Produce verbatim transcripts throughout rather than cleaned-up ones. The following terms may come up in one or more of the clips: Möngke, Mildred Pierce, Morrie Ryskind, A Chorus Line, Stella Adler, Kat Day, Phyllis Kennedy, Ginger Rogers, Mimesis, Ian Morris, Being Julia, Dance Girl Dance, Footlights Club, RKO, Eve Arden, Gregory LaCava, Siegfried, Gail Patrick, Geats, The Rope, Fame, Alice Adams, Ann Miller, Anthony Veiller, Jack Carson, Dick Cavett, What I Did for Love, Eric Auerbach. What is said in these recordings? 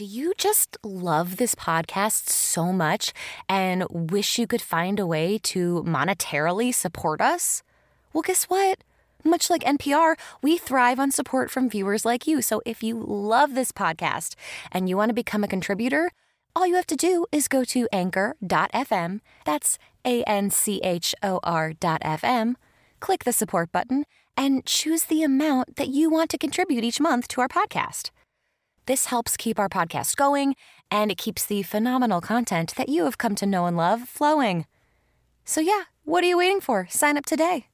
Do you just love this podcast so much and wish you could find a way to monetarily support us? Well, guess what? Much like N P R, we thrive on support from viewers like you. So if you love this podcast and you want to become a contributor, all you have to do is go to anchor dot f m. That's A N C H O R dot f m. Click the support button and choose the amount that you want to contribute each month to our podcast. This helps keep our podcast going, and it keeps the phenomenal content that you have come to know and love flowing. So yeah, what are you waiting for? Sign up today.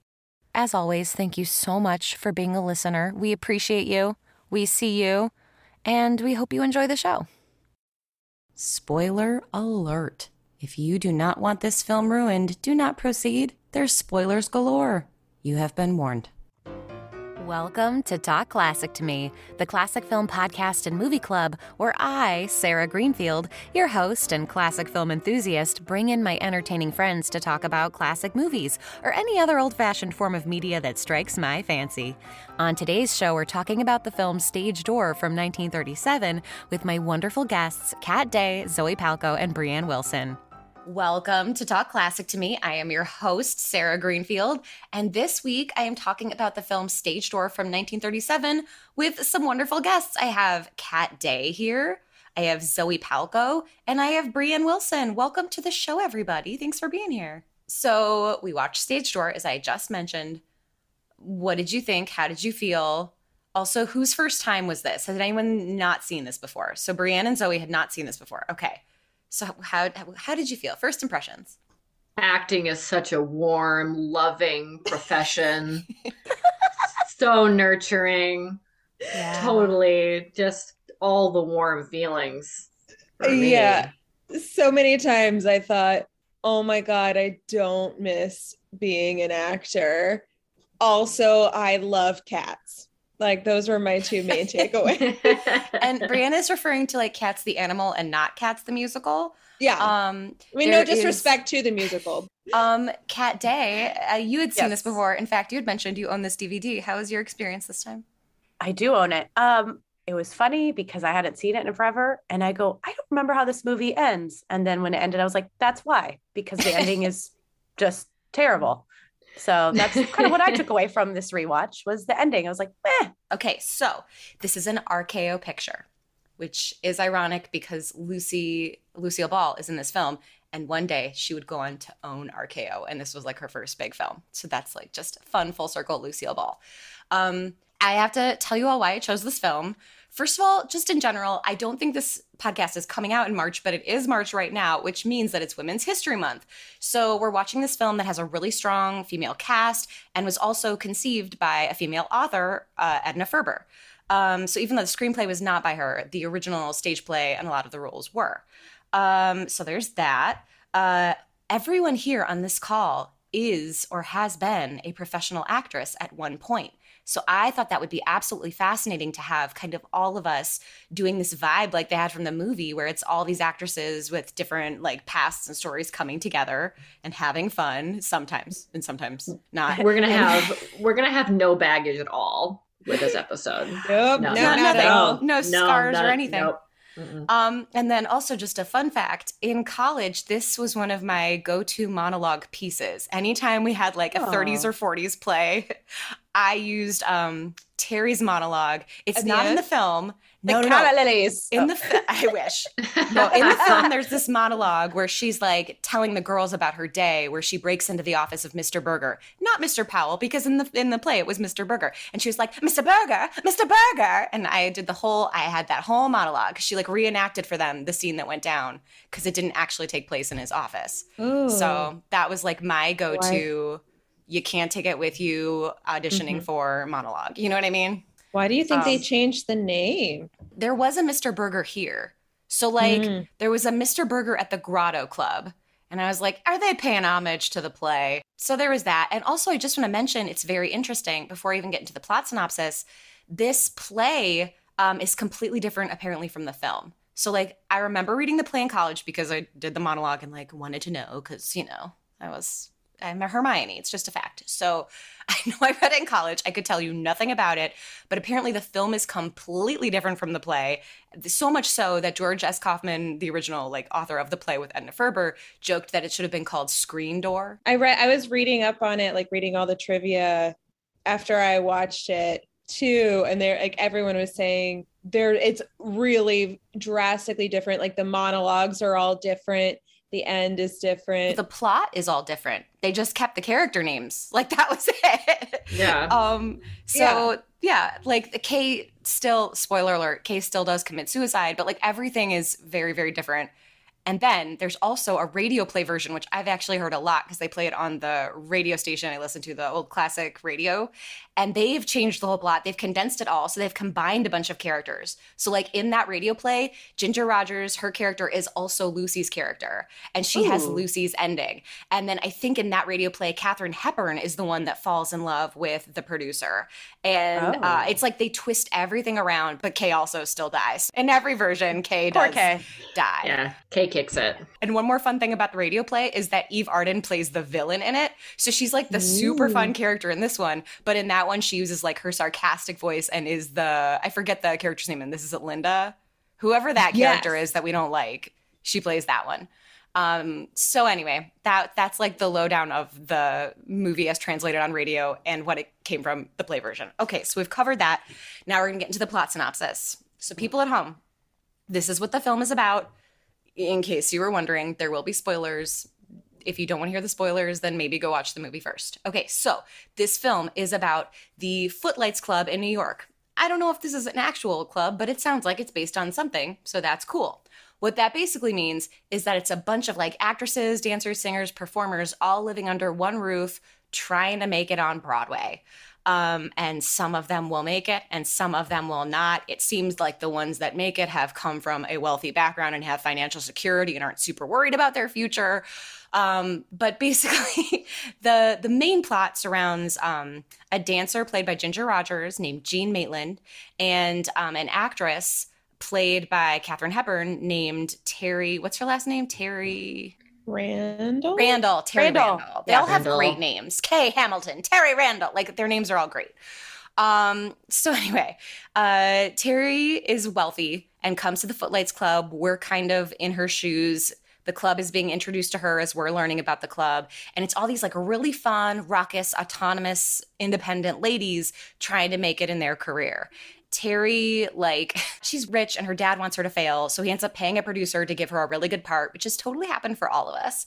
As always, thank you so much for being a listener. We appreciate you. We see you. And we hope you enjoy the show. Spoiler alert. If you do not want this film ruined, do not proceed. There's spoilers galore. You have been warned. Welcome to Talk Classic to Me, the classic film podcast and movie club where I, Sarah Greenfield, your host and classic film enthusiast, bring in my entertaining friends to talk about classic movies or any other old-fashioned form of media that strikes my fancy. On today's show, we're talking about the film Stage Door from nineteen thirty-seven with my wonderful guests Kat Day, Zoe Palco, and Brianne Wilson. Welcome to Talk Classic to Me. I am your host, Sarah Greenfield, and this week I am talking about the film Stage Door from nineteen thirty-seven with some wonderful guests. I have Kat Day here, I have Zoe Palco, and I have Brianne Wilson. Welcome to the show, everybody. Thanks for being here. So we watched Stage Door, as I just mentioned. What did you think? How did you feel? Also, whose first time was this? Has anyone not seen this before? So Brianne and Zoe had not seen this before. Okay. So how how did you feel? First impressions. Acting is such a warm, loving profession. So nurturing. Yeah. Totally. Just all the warm feelings. Yeah. So many times I thought, oh my God, I don't miss being an actor. Also, I love cats. Like, those were my two main takeaways. And Brianna is referring to, like, Cats the Animal and not Cats the Musical. Yeah. Um, I mean, no disrespect is... to the musical. Um, Kat Day, uh, you had seen yes. this before. In fact, you had mentioned you own this D V D. How was your experience this time? I do own it. Um, it was funny because I hadn't seen it in forever. And I go, I don't remember how this movie ends. And then when it ended, I was like, that's why. Because the ending is just terrible. So that's kind of what I took away from this rewatch was the ending. I was like, eh. Okay, so this is an R K O picture, which is ironic because Lucy Lucille Ball is in this film. And one day she would go on to own R K O. And this was like her first big film. So that's like just fun, full circle Lucille Ball. Um, I have to tell you all why I chose this film. First of all, just in general, I don't think this podcast is coming out in March, but it is March right now, which means that it's Women's History Month. So we're watching this film that has a really strong female cast and was also conceived by a female author, uh, Edna Ferber. Um, so even though the screenplay was not by her, the original stage play and a lot of the roles were. Um, so there's that. Uh, everyone here on this call is or has been a professional actress at one point. So I thought that would be absolutely fascinating to have kind of all of us doing this vibe like they had from the movie where it's all these actresses with different like pasts and stories coming together and having fun sometimes and sometimes not. We're going to have we're going to have no baggage at all with this episode. Nope, no, no, not nothing. At all. No, no scars not, or anything. Nope. Um, and then also just a fun fact, in college, this was one of my go-to monologue pieces. Anytime we had like a Aww. thirties or forties play, I used um, Terry's monologue. It's At not the in the film. No, the no, no. Lilies. In oh. the fi- I wish. No, in the film, there's this monologue where she's like telling the girls about her day, where she breaks into the office of Mister Berger, not Mister Powell, because in the in the play it was Mister Berger, and she was like, Mister Berger, Mister Berger, and I did the whole, I had that whole monologue. She like reenacted for them the scene that went down because it didn't actually take place in his office. Ooh. So that was like my go-to. Why? You can't take it with you auditioning mm-hmm. for monologue. You know what I mean? Why do you think um, they changed the name? There was a Mister Berger here. So, like, mm. there was a Mister Berger at the Grotto Club. And I was like, are they paying homage to the play? So there was that. And also, I just want to mention, it's very interesting, before I even get into the plot synopsis, this play um, is completely different, apparently, from the film. So, like, I remember reading the play in college because I did the monologue and, like, wanted to know because, you know, I was... I'm a Hermione. It's just a fact. So I know I read it in college. I could tell you nothing about it, but apparently the film is completely different from the play, so much so that George S. Kaufman, the original like author of the play with Edna Ferber, joked that it should have been called Screen Door. I read, I was reading up on it, like reading all the trivia after I watched it too, and they're like, everyone was saying there, it's really drastically different. Like the monologues are all different. The end is different. The plot is all different. They just kept the character names. Like that was it. Yeah. Um. So yeah, yeah like Kay still, spoiler alert, Kay still does commit suicide, but like everything is very, very different. And then there's also a radio play version, which I've actually heard a lot because they play it on the radio station. I listen to the old classic radio, and they've changed the whole plot. They've condensed it all. So they've combined a bunch of characters. So like in that radio play, Ginger Rogers, her character is also Lucy's character, and she Ooh. has Lucy's ending. And then I think in that radio play, Katharine Hepburn is the one that falls in love with the producer. And oh. uh, it's like they twist everything around, but Kay also still dies. In every version, Kay does Kay. die. Yeah, Kay kicks it. And one more fun thing about the radio play is that Eve Arden plays the villain in it. So she's like the Ooh. super fun character in this one. But in that one, she uses like her sarcastic voice and is the, I forget the character's name, and this is it, Linda, whoever that character yes. is that we don't like, she plays that one. Um, so anyway, that that's like the lowdown of the movie as translated on radio and what it came from the play version. Okay, so we've covered that. Now we're gonna get into the plot synopsis. So people at home, this is what the film is about. In case you were wondering, there will be spoilers. If you don't want to hear the spoilers, then maybe go watch the movie first. Okay, so this film is about the Footlights Club in New York. I don't know if this is an actual club, but it sounds like it's based on something, so that's cool. What that basically means is that it's a bunch of like actresses, dancers, singers, performers, all living under one roof, trying to make it on Broadway. Um, and some of them will make it and some of them will not. It seems like the ones that make it have come from a wealthy background and have financial security and aren't super worried about their future. Um, but basically, the, the main plot surrounds um, a dancer played by Ginger Rogers named Jean Maitland and um, an actress played by Katharine Hepburn named Terry. What's her last name? Terry... Randall? Randall, Terry Randall. Randall. They yeah, all have Randall. great names. Kay Hamilton, Terry Randall. Like, their names are all great. Um, so anyway, uh, Terry is wealthy and comes to the Footlights Club. We're kind of in her shoes. The club is being introduced to her as we're learning about the club. And it's all these, like, really fun, raucous, autonomous, independent ladies trying to make it in their career. Terry, like, she's rich and her dad wants her to fail, so he ends up paying a producer to give her a really good part, which has totally happened for all of us.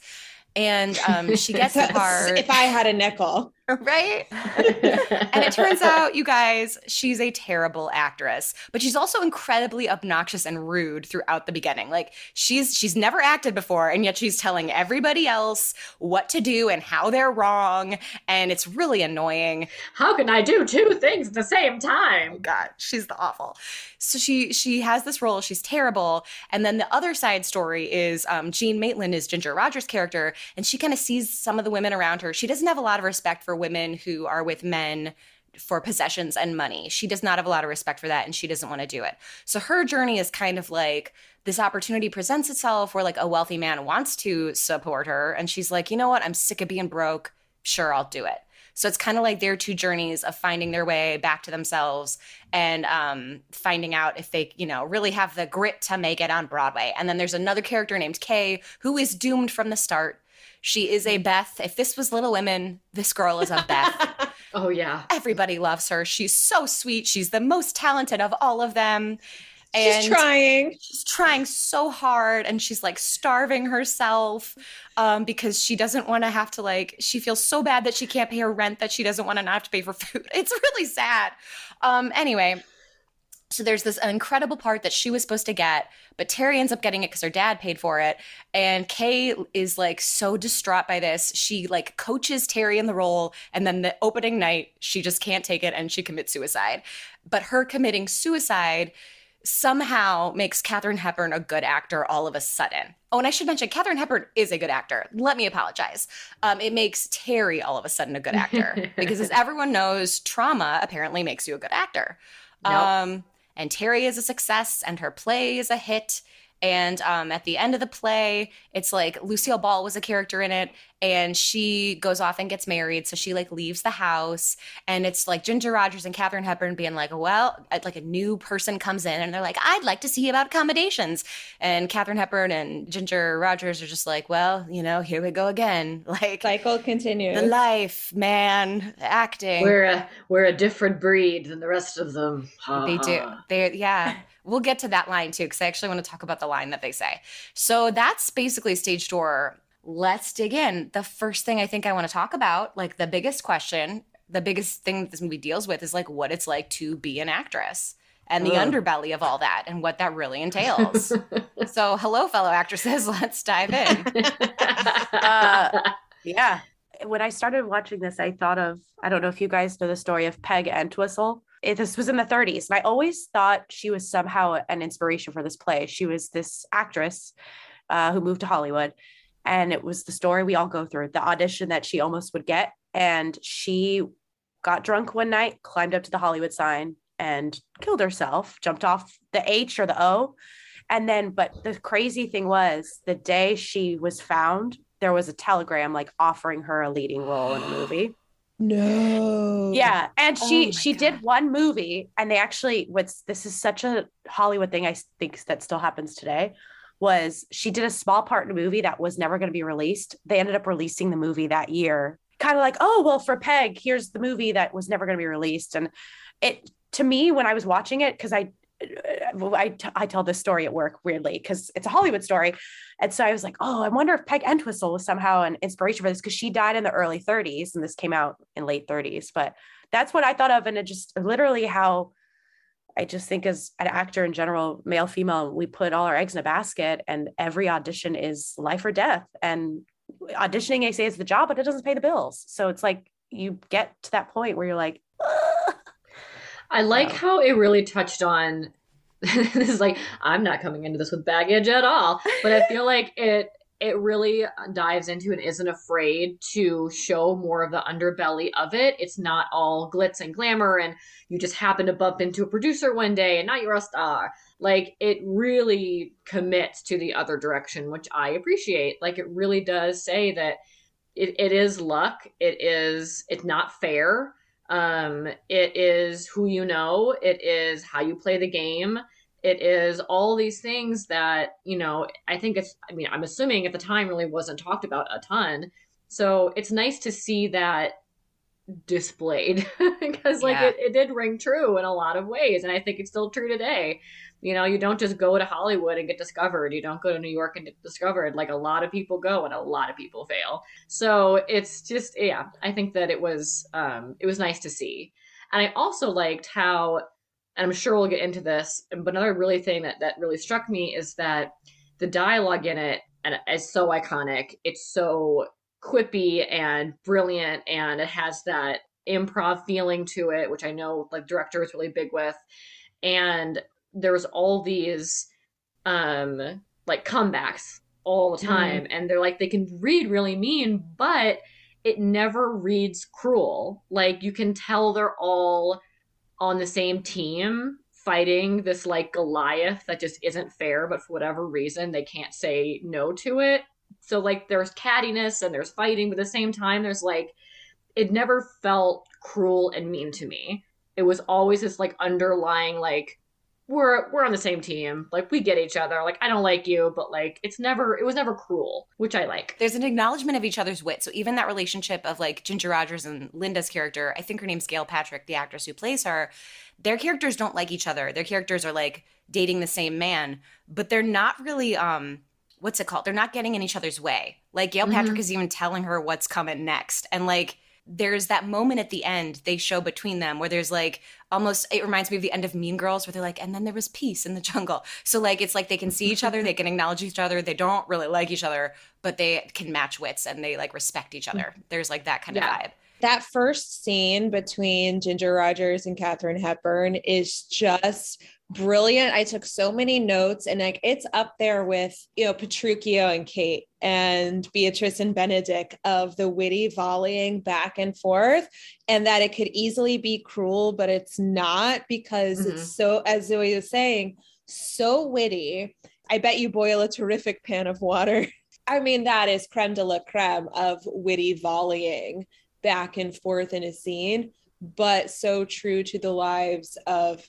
And um, she gets the part. If I had a nickel. Right? And it turns out, you guys, she's a terrible actress, but she's also incredibly obnoxious and rude throughout the beginning. Like, she's she's never acted before, and yet she's telling everybody else what to do and how they're wrong, and it's really annoying. How can I do two things at the same time? Oh, God, she's the awful. So she she has this role. She's terrible. And then the other side story is um, Jean Maitland is Ginger Rogers' character, and she kind of sees some of the women around her. She doesn't have a lot of respect for women who are with men for possessions and money. She does not have a lot of respect for that, and she doesn't want to do it. So her journey is kind of like this opportunity presents itself where like a wealthy man wants to support her, and she's like, you know what? I'm sick of being broke. Sure, I'll do it. So it's kind of like their two journeys of finding their way back to themselves and um, finding out if they, you know, really have the grit to make it on Broadway. And then there's another character named Kay who is doomed from the start. She is a Beth. If this was Little Women, this girl is a Beth. Oh, yeah. Everybody loves her. She's so sweet. She's the most talented of all of them. And she's trying. She's trying so hard, and she's like starving herself um, because she doesn't want to have to like, she feels so bad that she can't pay her rent that she doesn't want to not have to pay for food. It's really sad. Um, anyway, so there's this incredible part that she was supposed to get, but Terry ends up getting it because her dad paid for it. And Kay is like so distraught by this. She like coaches Terry in the role. And then the opening night, she just can't take it and she commits suicide. But her committing suicide somehow makes Katharine Hepburn a good actor all of a sudden. Oh, and I should mention, Katharine Hepburn is a good actor. Let me apologize. Um, it makes Terry all of a sudden a good actor because as everyone knows, trauma apparently makes you a good actor. Nope. Um, and Terry is a success and her play is a hit. And um, at the end of the play, it's like Lucille Ball was a character in it, and she goes off and gets married. So she like leaves the house, and it's like Ginger Rogers and Katharine Hepburn being like, well, like a new person comes in, and they're like, I'd like to see about accommodations. And Katharine Hepburn and Ginger Rogers are just like, well, you know, here we go again. Like, cycle continues. The life, man, acting. We're a, we're a different breed than the rest of them. Uh-huh. They do. They yeah. We'll get to that line too, because I actually want to talk about the line that they say. So that's basically stage door. Let's dig in. The first thing I think I want to talk about, like the biggest question, the biggest thing that this movie deals with is like what it's like to be an actress and the Ugh. underbelly of all that and what that really entails. So hello, fellow actresses. Let's dive in. uh, yeah. When I started watching this, I thought of, I don't know if you guys know the story of Peg Entwistle. It, this was in the thirties, and I always thought she was somehow an inspiration for this play. She was this actress uh, who moved to Hollywood, and it was the story we all go through, the audition that she almost would get. And she got drunk one night, climbed up to the Hollywood sign and killed herself, jumped off the H or the O. And then, but the crazy thing was the day she was found, there was a telegram like offering her a leading role in a movie. No. Yeah. And she, oh she God. did one movie, and they actually, what's, this is such a Hollywood thing. I think that still happens today, was she did a small part in a movie that was never going to be released. They ended up releasing the movie that year. Kind of like, oh, well for Peg, here's the movie that was never going to be released. And it, to me, when I was watching it, cause I, I, t- I tell this story at work weirdly because it's a Hollywood story. And so I was like, oh, I wonder if Peg Entwistle was somehow an inspiration for this, because she died in the early thirties and this came out in late thirties. But that's what I thought of. And it just literally how I just think as an actor in general, male, female, we put all our eggs in a basket, and every audition is life or death. And auditioning, I say, is the job, but it doesn't pay the bills. So it's like you get to that point where you're like, ah. I like how it really touched on, this is like, I'm not coming into this with baggage at all, but I feel like it it really dives into and isn't afraid to show more of the underbelly of it. It's not all glitz and glamour and you just happen to bump into a producer one day and now you're a star. Like, it really commits to the other direction, which I appreciate. Like, it really does say that it, it is luck. It is, it's not fair. Um, it is who you know, it is how you play the game. It is all these things that, you know, I think it's, I mean, I'm assuming at the time really wasn't talked about a ton. So it's nice to see that displayed because like yeah. it, it did ring true in a lot of ways. And I think it's still true today. You know, you don't just go to Hollywood and get discovered. You don't go to New York and get discovered. Like, a lot of people go and a lot of people fail. So it's just, yeah, I think that it was, um, it was nice to see. And I also liked how, and I'm sure we'll get into this, but another really thing that, that really struck me is that the dialogue in it is so iconic. It's so quippy and brilliant, and it has that improv feeling to it, which I know like director is really big with. And there's all these um, like comebacks all the time. Mm. And they're like, they can read really mean, but it never reads cruel. Like, you can tell they're all on the same team fighting this like Goliath that just isn't fair, but for whatever reason they can't say no to it. So like, there's cattiness and there's fighting, but at the same time there's like, it never felt cruel and mean to me. It was always this like underlying like, we're we're on the same team, like we get each other, like I don't like you, but like it's never, it was never cruel, which I like. There's an acknowledgement of each other's wit. So even that relationship of like Ginger Rogers and Linda's character, I think her name's Gail Patrick, the actress who plays her, their characters don't like each other. Their characters are like dating the same man, but they're not really um what's it called? They're not getting in each other's way. Like, Gail mm-hmm. Patrick is even telling her what's coming next, and like there's that moment at the end they show between them where there's like almost, it reminds me of the end of Mean Girls where they're like, and then there was peace in the jungle. So like, it's like they can see each other, they can acknowledge each other, they don't really like each other, but they can match wits and they like respect each other. There's like that kind yeah. of vibe. That first scene between Ginger Rogers and Katharine Hepburn is just brilliant. I took so many notes, and like it's up there with, you know, Petruchio and Kate and Beatrice and Benedict of the witty volleying back and forth, and that it could easily be cruel, but it's not because mm-hmm. it's so, as Zoe was saying, so witty. I bet you boil a terrific pan of water. I mean, that is creme de la creme of witty volleying back and forth in a scene, but so true to the lives of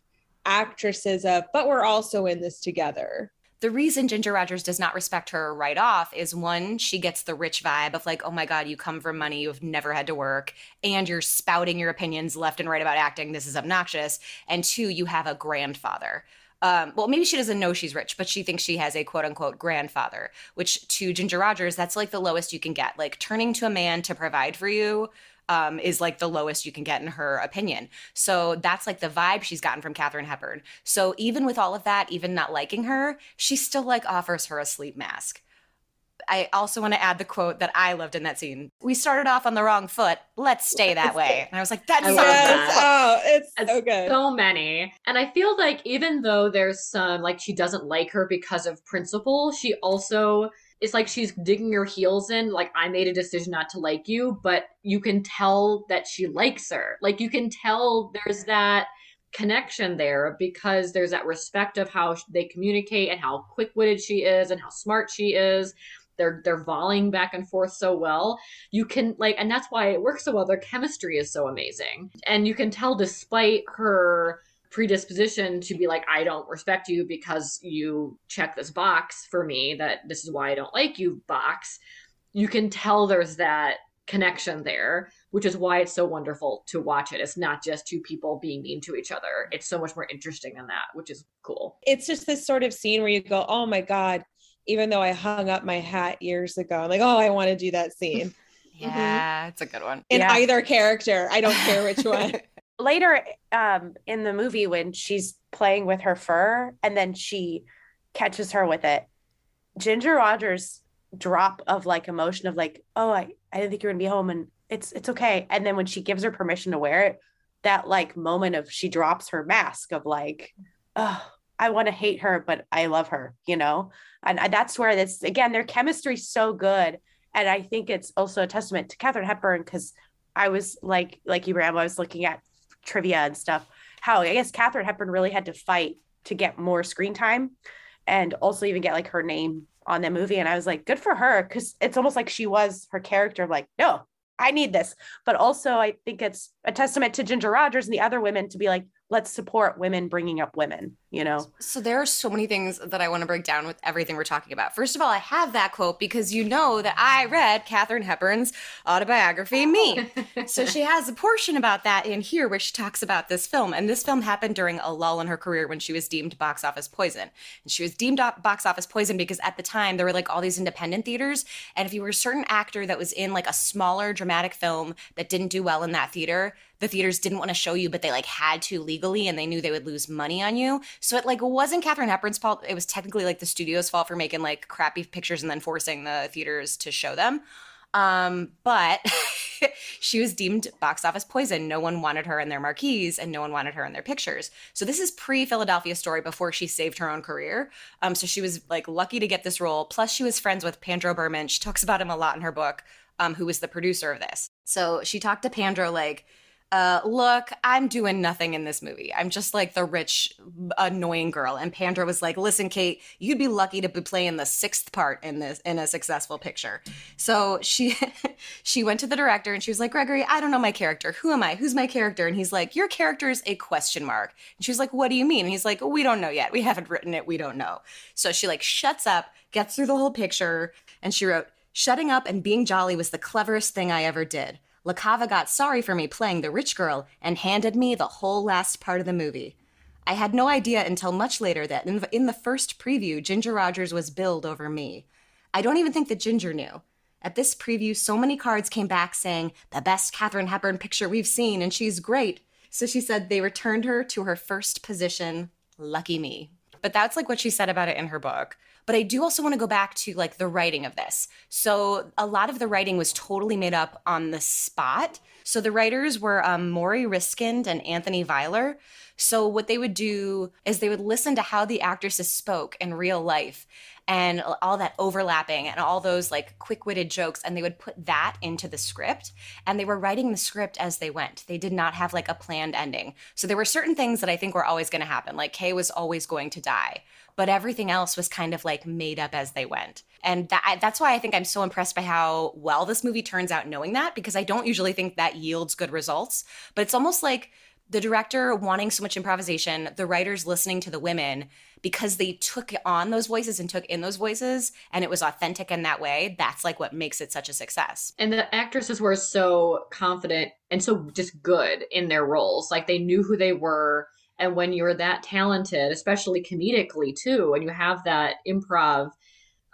actresses of, but we're also in this together. The reason Ginger Rogers does not respect her right off is, one, she gets the rich vibe of like, oh my God, you come from money, you've never had to work, and you're spouting your opinions left and right about acting. This is obnoxious. And two, you have a grandfather. Um, well, maybe she doesn't know she's rich, but she thinks she has a quote unquote grandfather, which to Ginger Rogers, that's like the lowest you can get. Like turning to a man to provide for you um, is like the lowest you can get in her opinion. So that's like the vibe she's gotten from Katharine Hepburn. So even with all of that, even not liking her, she still like offers her a sleep mask. I also want to add the quote that I loved in that scene. We started off on the wrong foot. Let's stay that way. And I was like, that's so good. Oh, it's As so good. So many. And I feel like even though there's some, like she doesn't like her because of principle, she also, it's like she's digging her heels in, like I made a decision not to like you, but you can tell that she likes her. Like you can tell there's that connection there because there's that respect of how they communicate and how quick-witted she is and how smart she is. They're they're volleying back and forth so well. You can like, and that's why it works so well. Their chemistry is so amazing. And you can tell despite her predisposition to be like, I don't respect you because you check this box for me, that this is why I don't like you box. You can tell there's that connection there, which is why it's so wonderful to watch it. It's not just two people being mean to each other. It's so much more interesting than that, which is cool. It's just this sort of scene where you go, oh my God, even though I hung up my hat years ago, I'm like, oh, I want to do that scene. Yeah, mm-hmm. It's a good one. In yeah. either character. I don't care which one. Later um, in the movie when she's playing with her fur and then she catches her with it, Ginger Rogers' drop of like emotion of like, oh, I, I didn't think you were going to be home and it's it's okay. And then when she gives her permission to wear it, that like moment of she drops her mask of like, oh, I want to hate her, but I love her, you know? And I, that's where this, again, their chemistry's so good. And I think it's also a testament to Katharine Hepburn, because I was like, like you, Ram, I was looking at trivia and stuff, how I guess Katharine Hepburn really had to fight to get more screen time and also even get like her name on the movie. And I was like, good for her, because it's almost like she was her character, like, no, I need this. But also I think it's a testament to Ginger Rogers and the other women to be like, let's support women bringing up women, you know? So there are so many things that I want to break down with everything we're talking about. First of all, I have that quote because you know that I read Katharine Hepburn's autobiography, Me. So she has a portion about that in here where she talks about this film. And this film happened during a lull in her career when she was deemed box office poison. And she was deemed box office poison because at the time there were like all these independent theaters. And if you were a certain actor that was in like a smaller dramatic film that didn't do well in that theater, the theaters didn't want to show you, but they like had to legally and they knew they would lose money on you. So it like wasn't Katharine Hepburn's fault. It was technically like the studio's fault for making like crappy pictures and then forcing the theaters to show them. Um, but she was deemed box office poison. No one wanted her in their marquees and no one wanted her in their pictures. So this is pre-Philadelphia Story before she saved her own career. Um, so she was like lucky to get this role. Plus she was friends with Pandro Berman. She talks about him a lot in her book, um, who was the producer of this. So she talked to Pandro like, Uh, look, I'm doing nothing in this movie. I'm just like the rich, annoying girl. And Pandra was like, listen, Kate, you'd be lucky to be playing the sixth part in this in a successful picture. So she she went to the director and she was like, Gregory, I don't know my character. Who am I? Who's my character? And he's like, your character is a question mark. And she was like, what do you mean? And he's like, we don't know yet. We haven't written it. We don't know. So she like shuts up, gets through the whole picture. And she wrote, shutting up and being jolly was the cleverest thing I ever did. LaCava got sorry for me playing the rich girl and handed me the whole last part of the movie. I had no idea until much later that in the, in the first preview, Ginger Rogers was billed over me. I don't even think that Ginger knew. At this preview, so many cards came back saying, the best Katharine Hepburn picture we've seen, and she's great. So she said they returned her to her first position. Lucky me. But that's like what she said about it in her book. But I do also want to go back to like the writing of this. So a lot of the writing was totally made up on the spot. So the writers were um, Morrie Ryskind and Anthony Veiller. So what they would do is they would listen to how the actresses spoke in real life and all that overlapping and all those like quick-witted jokes, and they would put that into the script, and they were writing the script as they went. They did not have like a planned ending. So there were certain things that I think were always going to happen, like Kay was always going to die, but everything else was kind of like made up as they went. And that, that's why I think I'm so impressed by how well this movie turns out knowing that, because I don't usually think that yields good results, but it's almost like the director wanting so much improvisation, the writers listening to the women because they took on those voices and took in those voices, and it was authentic in that way. That's like what makes it such a success. And the actresses were so confident and so just good in their roles. Like they knew who they were. And when you're that talented, especially comedically too, and you have that improv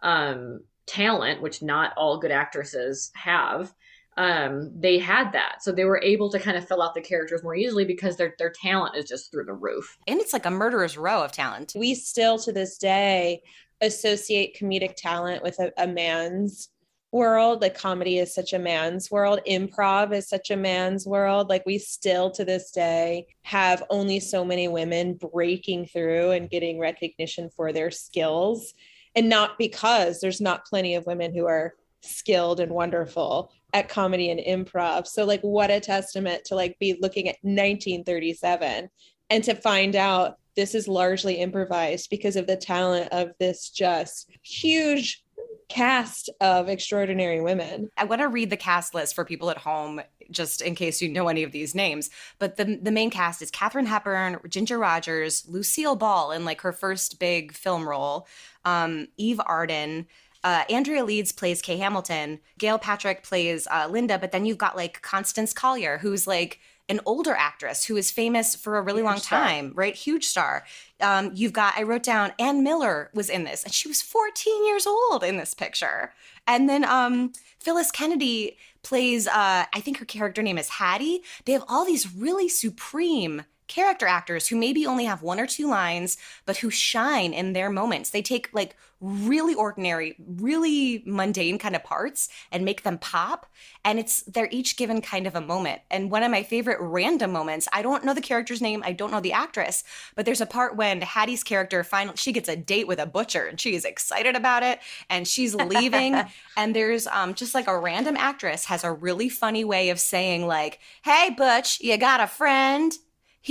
um, talent, which not all good actresses have, um, they had that. So they were able to kind of fill out the characters more easily because their their talent is just through the roof. And it's like a murderer's row of talent. We still, to this day, associate comedic talent with a, a man's world. Like comedy is such a man's world. Improv is such a man's world. Like we still, to this day, have only so many women breaking through and getting recognition for their skills. And not because there's not plenty of women who are skilled and wonderful at comedy and improv. So like what a testament to like be looking at nineteen thirty-seven and to find out this is largely improvised because of the talent of this just huge cast of extraordinary women. I want to read the cast list for people at home, just in case you know any of these names. But the the main cast is Katharine Hepburn, Ginger Rogers, Lucille Ball in like her first big film role, um, Eve Arden, Uh, Andrea Leeds plays Kay Hamilton. Gail Patrick plays uh, Linda. But then you've got like Constance Collier, who's like an older actress who is famous for a really Huge long time, star. right? Huge star. Um, you've got, I wrote down, Ann Miller was in this, and she was fourteen years old in this picture. And then um, Phyllis Kennedy plays, uh, I think her character name is Hattie. They have all these really supreme character actors who maybe only have one or two lines, but who shine in their moments. They take like really ordinary, really mundane kind of parts and make them pop. And it's, they're each given kind of a moment. And one of my favorite random moments, I don't know the character's name, I don't know the actress, but there's a part when Hattie's character finally, she gets a date with a butcher and she is excited about it and she's leaving. And there's um, just like a random actress has a really funny way of saying like, "Hey Butch, you got a friend?"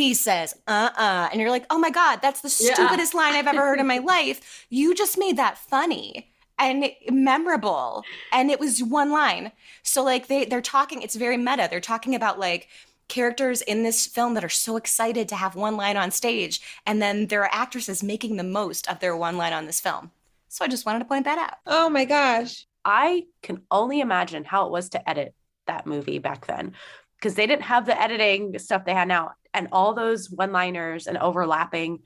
He says, uh-uh. And you're like, oh my God, that's the stupidest yeah. line I've ever heard in my life. You just made that funny and memorable. And it was one line. So like they, they're talking, it's very meta. They're talking about like characters in this film that are so excited to have one line on stage. And then there are actresses making the most of their one line on this film. So I just wanted to point that out. Oh my gosh. I can only imagine how it was to edit that movie back then, because they didn't have the editing stuff they had now. And all those one-liners and overlapping,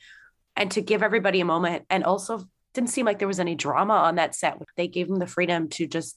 and to give everybody a moment. And also didn't seem like there was any drama on that set. They gave them the freedom to just,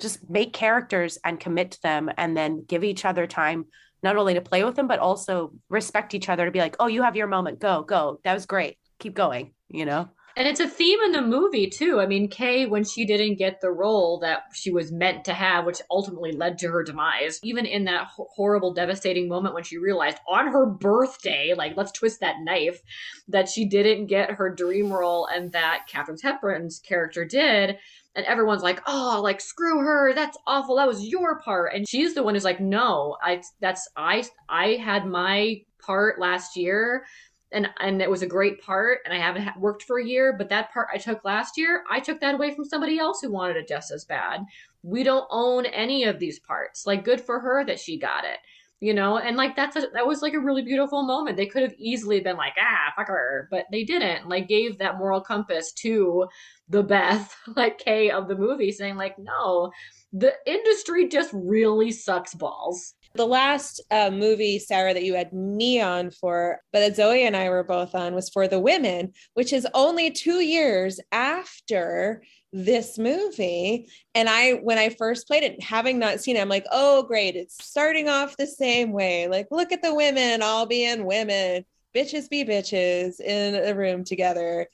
just make characters and commit to them and then give each other time, not only to play with them, but also respect each other to be like, oh, you have your moment. Go, go. That was great. Keep going, you know? And it's a theme in the movie too. I mean, Kay, when she didn't get the role that she was meant to have, which ultimately led to her demise, even in that ho- horrible, devastating moment when she realized on her birthday, like, let's twist that knife, that she didn't get her dream role and that Katharine Hepburn's character did. And everyone's like, oh, like, screw her. That's awful. That was your part. And she's the one who's like, no, I, that's, I, I had my part last year. And and it was a great part, and I haven't worked for a year, but that part I took last year, I took that away from somebody else who wanted it just as bad. We don't own any of these parts. Like, good for her that she got it, you know? And, like, that's a, that was, like, a really beautiful moment. They could have easily been like, ah, fuck her, but they didn't. Like, gave that moral compass to the Beth, like, Kay of the movie, saying, like, no, the industry just really sucks balls. The last uh, movie, Sarah, that you had me on for, but that Zoe and I were both on, was For the Women, which is only two years after this movie. And I, when I first played it, having not seen it, I'm like, oh, great. It's starting off the same way. Like, look at the women all being women, bitches be bitches in a room together.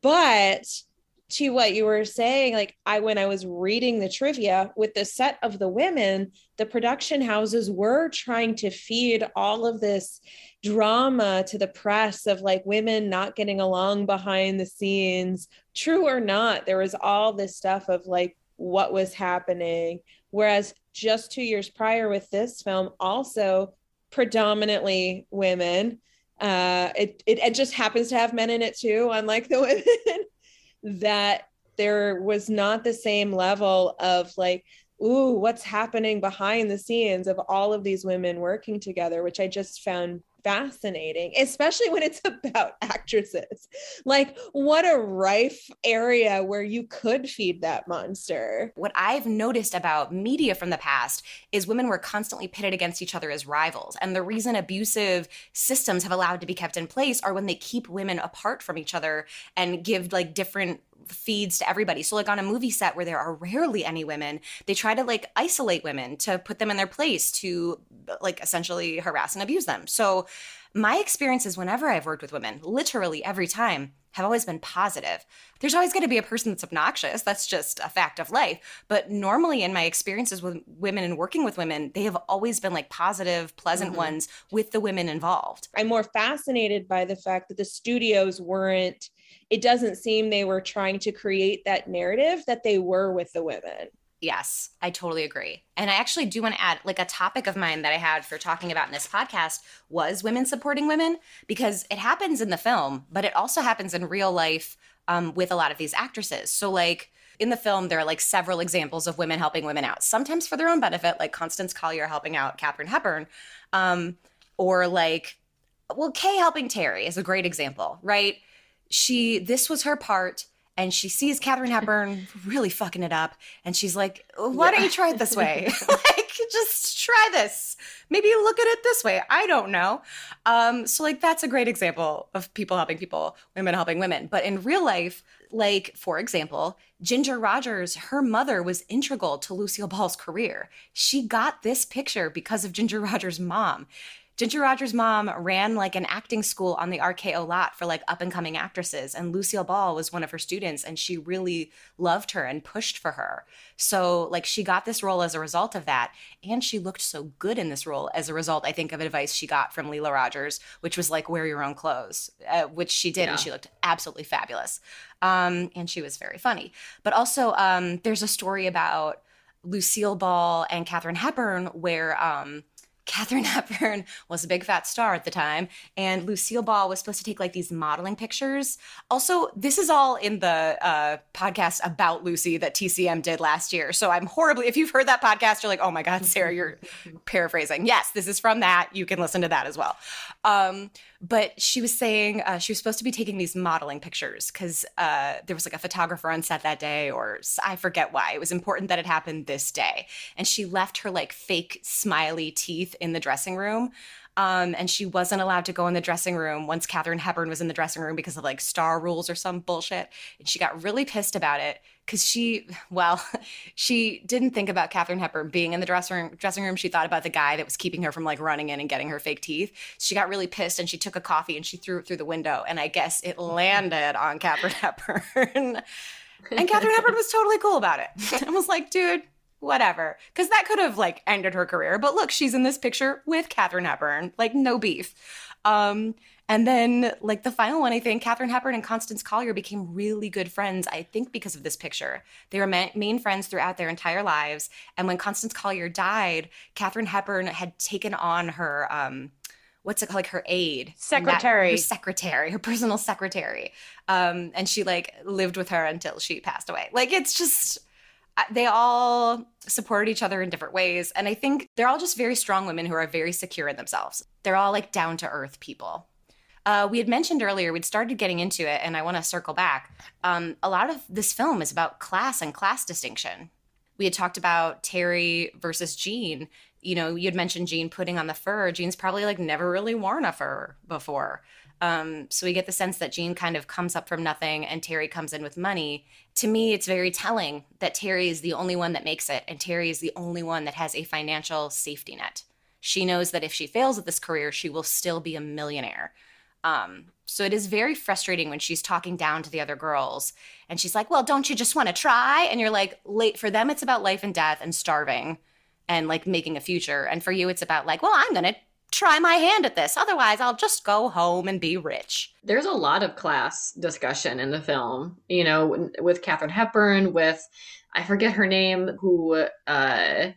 But to what you were saying, like I, when I was reading the trivia with the set of the women, the production houses were trying to feed all of this drama to the press of like women not getting along behind the scenes, true or not. There was all this stuff of like what was happening. Whereas just two years prior with this film, also predominantly women, uh, it, it, it just happens to have men in it too, unlike the women. That there was not the same level of like, ooh, what's happening behind the scenes of all of these women working together, which I just found fascinating, especially when it's about actresses. Like, what a rife area where you could feed that monster. What I've noticed about media from the past is women were constantly pitted against each other as rivals. And the reason abusive systems have allowed to be kept in place are when they keep women apart from each other and give like different feeds to everybody. So like on a movie set where there are rarely any women, they try to like isolate women, to put them in their place, to like essentially harass and abuse them. So my experiences whenever I've worked with women, literally every time, have always been positive. There's always going to be a person that's obnoxious. That's just a fact of life. But normally in my experiences with women and working with women, they have always been like positive, pleasant mm-hmm. ones with the women involved. I'm more fascinated by the fact that the studios weren't, it doesn't seem they were trying to create that narrative that they were with the women. Yes, I totally agree. And I actually do want to add, like a topic of mine that I had for talking about in this podcast was women supporting women, because it happens in the film, but it also happens in real life um, with a lot of these actresses. So like in the film, there are like several examples of women helping women out, sometimes for their own benefit, like Constance Collier helping out Katharine Hepburn, um, or like, well, Kay helping Terry is a great example, right? She, this was her part. And she sees Katharine Hepburn really fucking it up. And she's like, why yeah. don't you try it this way? Like, just try this. Maybe look at it this way. I don't know. Um, so, like, that's a great example of people helping people, women helping women. But in real life, like, for example, Ginger Rogers, her mother was integral to Lucille Ball's career. She got this picture because of Ginger Rogers' mom. Ginger Rogers' mom ran like an acting school on the R K O lot for like up and coming actresses. And Lucille Ball was one of her students, and she really loved her and pushed for her. So like she got this role as a result of that. And she looked so good in this role as a result, I think, of advice she got from Lila Rogers, which was like, wear your own clothes, uh, which she did. Yeah. And she looked absolutely fabulous. Um, and she was very funny. But also um, there's a story about Lucille Ball and Katharine Hepburn where um, – Katharine Hepburn was a big fat star at the time, and Lucille Ball was supposed to take like these modeling pictures. Also, this is all in the uh, podcast about Lucy that T C M did last year. So I'm horribly, if you've heard that podcast, you're like, oh my God, Sarah, you're paraphrasing. Yes, this is from that. You can listen to that as well. Um, but she was saying uh, she was supposed to be taking these modeling pictures because uh, there was like a photographer on set that day, or I forget why. It was important that it happened this day. And she left her like fake smiley teeth in the dressing room. Um, and she wasn't allowed to go in the dressing room once Katharine Hepburn was in the dressing room because of like star rules or some bullshit. And she got really pissed about it because she, well, she didn't think about Katharine Hepburn being in the dressing dressing room. She thought about the guy that was keeping her from like running in and getting her fake teeth. She got really pissed and she took a coffee and she threw it through the window. And I guess it landed on Katharine Hepburn. And Katharine Hepburn was totally cool about it. I was like, dude, whatever, because that could have like ended her career. But look, she's in this picture with Katharine Hepburn, like no beef. Um, and then like the final one, I think Katharine Hepburn and Constance Collier became really good friends, I think because of this picture. They were ma- main friends throughout their entire lives. And when Constance Collier died, Katharine Hepburn had taken on her, um, what's it called, like her aide. Secretary. That, her secretary, her personal secretary. Um, and she like lived with her until she passed away. Like it's just... They all supported each other in different ways. And I think they're all just very strong women who are very secure in themselves. They're all like down-to-earth people. Uh, we had mentioned earlier, we'd started getting into it, and I want to circle back. Um, a lot of this film is about class and class distinction. We had talked about Terry versus Jean. You know, you had mentioned Jean putting on the fur. Jean's probably like never really worn a fur before. Um, so we get the sense that Jean kind of comes up from nothing and Terry comes in with money. To me, it's very telling that Terry is the only one that makes it, and Terry is the only one that has a financial safety net. She knows that if she fails at this career, she will still be a millionaire. Um, so it is very frustrating when she's talking down to the other girls and she's like, well, don't you just want to try? And you're like, late for them, it's about life and death and starving and like making a future. And for you, it's about like, well, I'm going to try my hand at this. Otherwise, I'll just go home and be rich. There's a lot of class discussion in the film, you know, with Katharine Hepburn, with, I forget her name, who uh,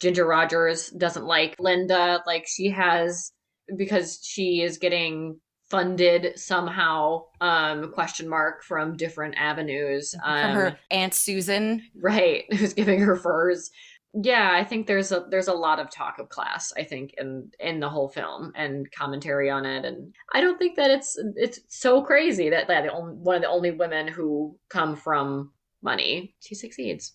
Ginger Rogers doesn't like, Linda. Like she has, because she is getting funded somehow, um, question mark, from different avenues. Um, from her Aunt Susan. Right, who's giving her furs. Yeah, I think there's a there's a lot of talk of class, I think, in in the whole film and commentary on it. And I don't think that it's it's so crazy that, that the only, one of the only women who come from money, she succeeds.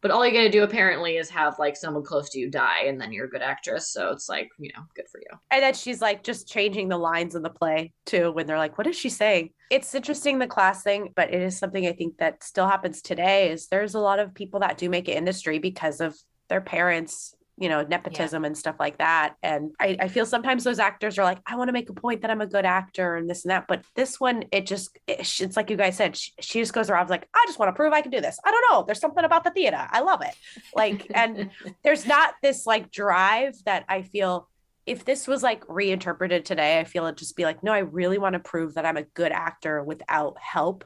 But all you got to do apparently is have like someone close to you die and then you're a good actress. So it's like, you know, good for you. And then she's like just changing the lines in the play too when they're like, what is she saying? It's interesting, the class thing, but it is something I think that still happens today. Is there's a lot of people that do make it industry because of their parents, you know, nepotism yeah. and stuff like that. And I, I feel sometimes those actors are like, I want to make a point that I'm a good actor and this and that. But this one, it just, it, it's like you guys said, she, she just goes around like, I just want to prove I can do this. I don't know. There's something about the theater. I love it. Like, and there's not this like drive that I feel if this was like reinterpreted today, I feel it'd just be like, no, I really want to prove that I'm a good actor without help,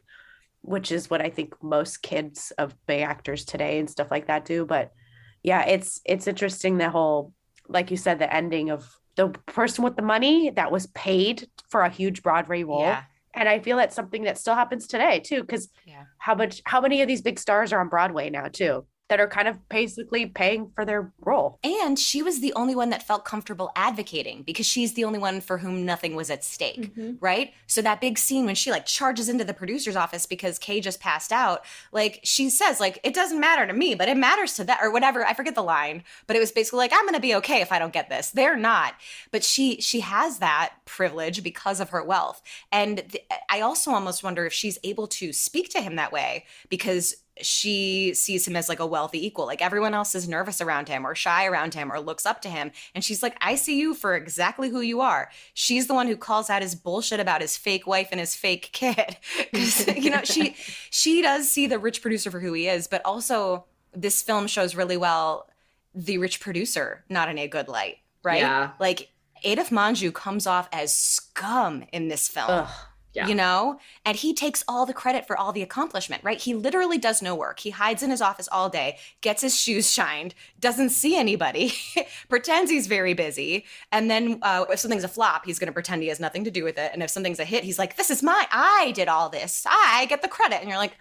which is what I think most kids of big actors today and stuff like that do. But yeah, it's it's interesting, the whole, like you said, the ending of the person with the money that was paid for a huge Broadway role. Yeah. And I feel that's something that still happens today, too, because yeah. how much how many of these big stars are on Broadway now, too, that are kind of basically paying for their role? And she was the only one that felt comfortable advocating because she's the only one for whom nothing was at stake, mm-hmm. right? So that big scene when she like charges into the producer's office because Kay just passed out, like she says like, it doesn't matter to me, but it matters to that, or whatever, I forget the line, but it was basically like, I'm gonna be okay if I don't get this. They're not. But she she has that privilege because of her wealth. And th- I also almost wonder if she's able to speak to him that way because she sees him as like a wealthy equal. Like everyone else is nervous around him or shy around him or looks up to him. And she's like, I see you for exactly who you are. She's the one who calls out his bullshit about his fake wife and his fake kid. Because, you know, she she does see the rich producer for who he is. But also this film shows really well the rich producer not in a good light, right? Yeah. Like Adolf Manju comes off as scum in this film. Ugh. Yeah. You know, and he takes all the credit for all the accomplishment, right? He literally does no work. He hides in his office all day, gets his shoes shined, doesn't see anybody, pretends he's very busy. And then uh, if something's a flop, he's going to pretend he has nothing to do with it. And if something's a hit, he's like, this is my, I did all this. I get the credit. And you're like,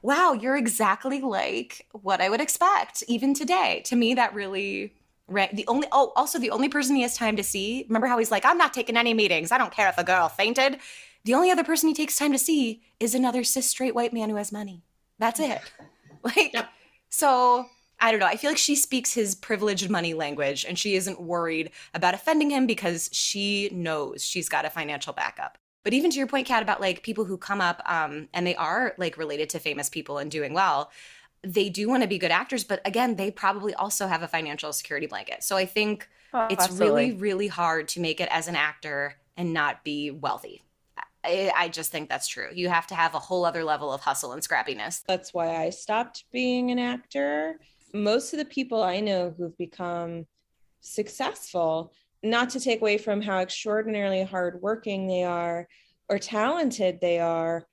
wow, you're exactly like what I would expect even today. To me, that really... Right. The only oh, also the only person he has time to see. Remember how he's like, I'm not taking any meetings. I don't care if a girl fainted. The only other person he takes time to see is another cis straight white man who has money. That's it. Like, yep. So I don't know. I feel like she speaks his privileged money language, and she isn't worried about offending him because she knows she's got a financial backup. But even to your point, Kat, about like people who come up um, and they are like related to famous people and doing well. They do want to be good actors, but again, they probably also have a financial security blanket. So I think oh, it's absolutely. really, really hard to make it as an actor and not be wealthy. I, I just think that's true. You have to have a whole other level of hustle and scrappiness. That's why I stopped being an actor. Most of the people I know who've become successful, not to take away from how extraordinarily hardworking they are or talented they are,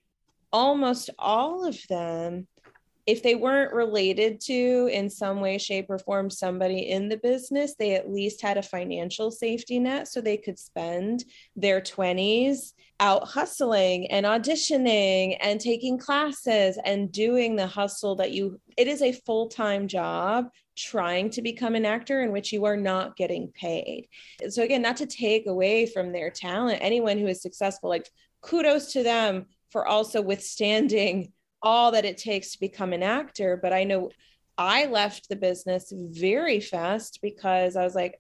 almost all of them, if they weren't related to in some way, shape, or form somebody in the business, they at least had a financial safety net so they could spend their twenties out hustling and auditioning and taking classes and doing the hustle that you, it is a full-time job trying to become an actor in which you are not getting paid. So again, not to take away from their talent, anyone who is successful, like kudos to them for also withstanding all that it takes to become an actor. But I know I left the business very fast because I was like,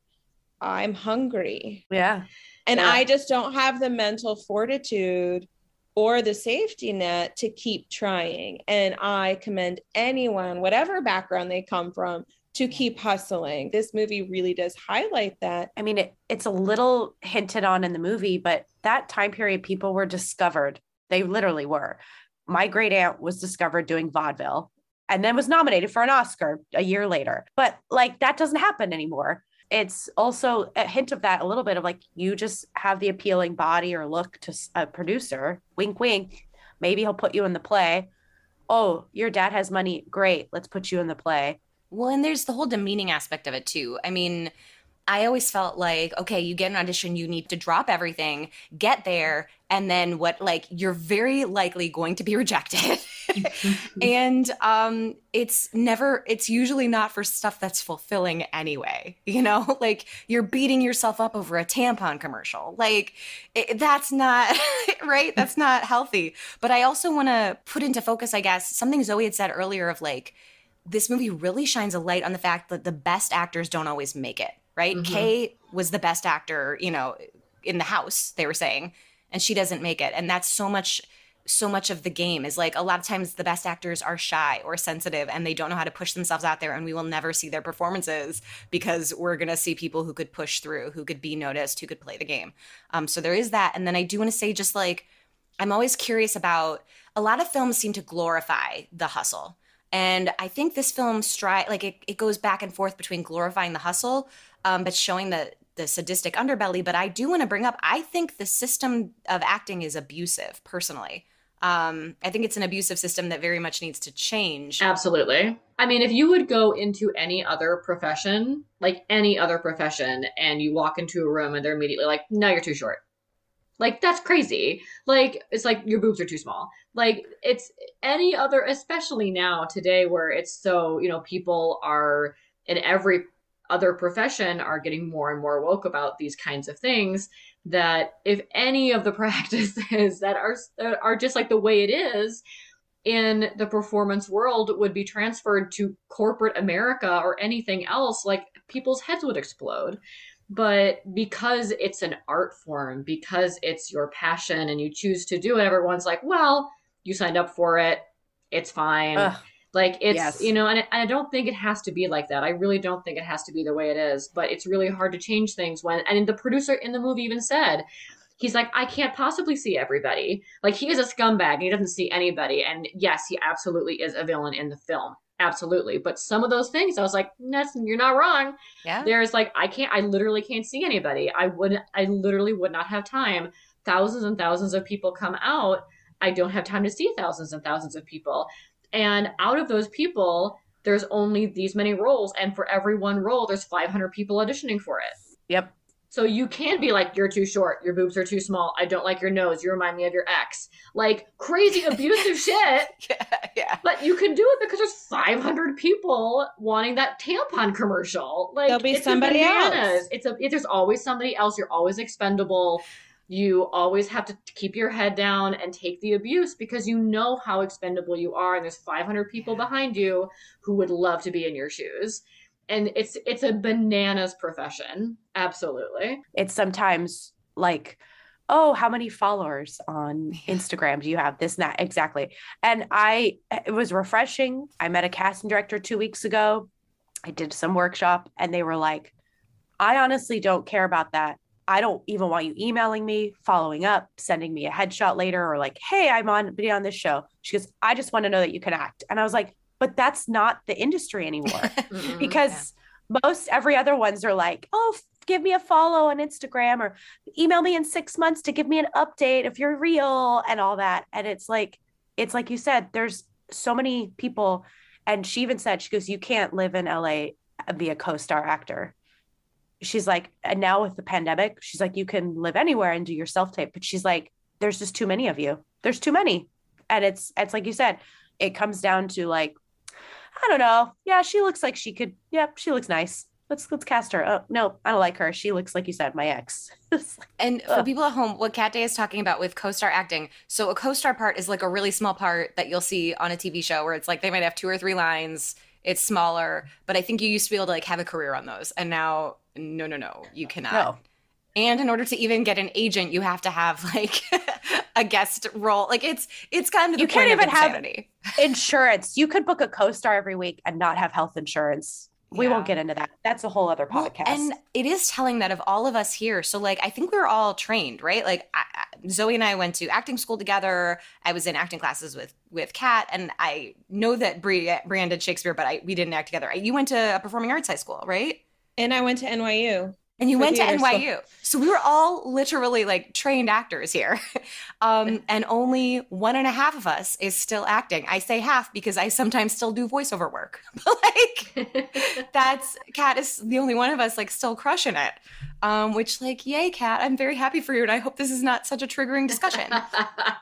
I'm hungry. Yeah. And yeah. I just don't have the mental fortitude or the safety net to keep trying. And I commend anyone, whatever background they come from, to keep hustling. This movie really does highlight that. I mean, it, it's a little hinted on in the movie, but that time period, people were discovered. They literally were. My great aunt was discovered doing vaudeville and then was nominated for an Oscar a year later. But like, that doesn't happen anymore. It's also a hint of that, a little bit of like, you just have the appealing body or look to a producer, wink, wink, maybe he'll put you in the play. Oh, your dad has money. Great. Let's put you in the play. Well, and there's the whole demeaning aspect of it too. I mean, I always felt like, okay, you get an audition, you need to drop everything, get there, and then what, like, you're very likely going to be rejected. And um, it's never, it's usually not for stuff that's fulfilling anyway, you know? Like, you're beating yourself up over a tampon commercial. Like, it, that's not, right? That's not healthy. But I also want to put into focus, I guess, something Zoe had said earlier of, like, this movie really shines a light on the fact that the best actors don't always make it. Right. Mm-hmm. Kay was the best actor, you know, in the house, they were saying, and she doesn't make it. And that's so much, so much of the game is like, a lot of times the best actors are shy or sensitive and they don't know how to push themselves out there. And we will never see their performances because we're going to see people who could push through, who could be noticed, who could play the game. Um, so there is that. And then I do want to say, just like, I'm always curious about, a lot of films seem to glorify the hustle. And I think this film stri- like it, it goes back and forth between glorifying the hustle, um, but showing the the sadistic underbelly. But I do want to bring up, I think the system of acting is abusive, personally. Um, I think it's an abusive system that very much needs to change. Absolutely. I mean, if you would go into any other profession, like any other profession, and you walk into a room and they're immediately like, no, you're too short. Like, that's crazy. Like, it's like your boobs are too small. Like, it's any other, especially now today where it's so, you know, people are in every other profession are getting more and more woke about these kinds of things, that if any of the practices that are, are just like the way it is in the performance world would be transferred to corporate America or anything else, like people's heads would explode. But because it's an art form, because it's your passion and you choose to do it, everyone's like, well, you signed up for it. It's fine. Ugh. Like, it's, yes. You know, and I don't think it has to be like that. I really don't think it has to be the way it is. But it's really hard to change things when, and the producer in the movie even said, he's like, I can't possibly see everybody. Like, he is a scumbag and he doesn't see anybody. And yes, he absolutely is a villain in the film. Absolutely. But some of those things I was like, that's, you're not wrong. Yeah. There's like, I can't, I literally can't see anybody. I wouldn't, I literally would not have time. Thousands and thousands of people come out. I don't have time to see thousands and thousands of people. And out of those people, there's only these many roles. And for every one role, there's five hundred people auditioning for it. Yep. So you can be like, you're too short. Your boobs are too small. I don't like your nose. You remind me of your ex. Like, crazy abusive shit. Yeah, yeah. But you can do it because there's five hundred people wanting that tampon commercial. Like, there'll be it's somebody else. It's a, it, there's always somebody else. You're always expendable. You always have to keep your head down and take the abuse because you know how expendable you are. And there's five hundred people behind you who would love to be in your shoes. And it's it's a bananas profession. Absolutely. It's sometimes like, oh, how many followers on Instagram do you have? This and that. Exactly. And I, it was refreshing. I met a casting director two weeks ago. I did some workshop and they were like, I honestly don't care about that. I don't even want you emailing me, following up, sending me a headshot later, or like, hey, I'm on, be on this show. She goes, I just want to know that you can act. And I was like, but that's not the industry anymore because yeah. most every other ones are like, oh, give me a follow on Instagram or email me in six months to give me an update if you're real and all that. And it's like, it's like you said, there's so many people. And she even said, she goes, you can't live in L A and be a co-star actor. She's like, and now with the pandemic, she's like, you can live anywhere and do your self-tape. But she's like, there's just too many of you. There's too many. And it's, it's like you said, it comes down to like, I don't know. Yeah, she looks like she could. Yep, she looks nice. Let's let's cast her. Oh, no, I don't like her. She looks like you said, my ex. And for people at home, what Kat Day is talking about with co-star acting. So a co-star part is like a really small part that you'll see on a T V show where it's like they might have two or three lines. It's smaller. But I think you used to be able to like have a career on those. And now, no, no, no, you cannot. No. And in order to even get an agent, you have to have like a guest role. Like it's it's kind of the you point can't even of insanity. Have insurance. You could book a co-star every week and not have health insurance. We yeah. won't get into that. That's a whole other podcast. Well, and it is telling that of all of us here. So, like, I think we were all trained, right? Like, I, I, Zoe and I went to acting school together. I was in acting classes with with Kat, and I know that Bri, Brianna did Shakespeare, but I, we didn't act together. I, you went to a performing arts high school, right? And I went to N Y U. And you went to N Y U. School. So we were all literally, like, trained actors here. Um, and only one and a half of us is still acting. I say half because I sometimes still do voiceover work. But, like, that's – Kat is the only one of us, like, still crushing it. Um, which, like, yay, Kat, I'm very happy for you. And I hope this is not such a triggering discussion.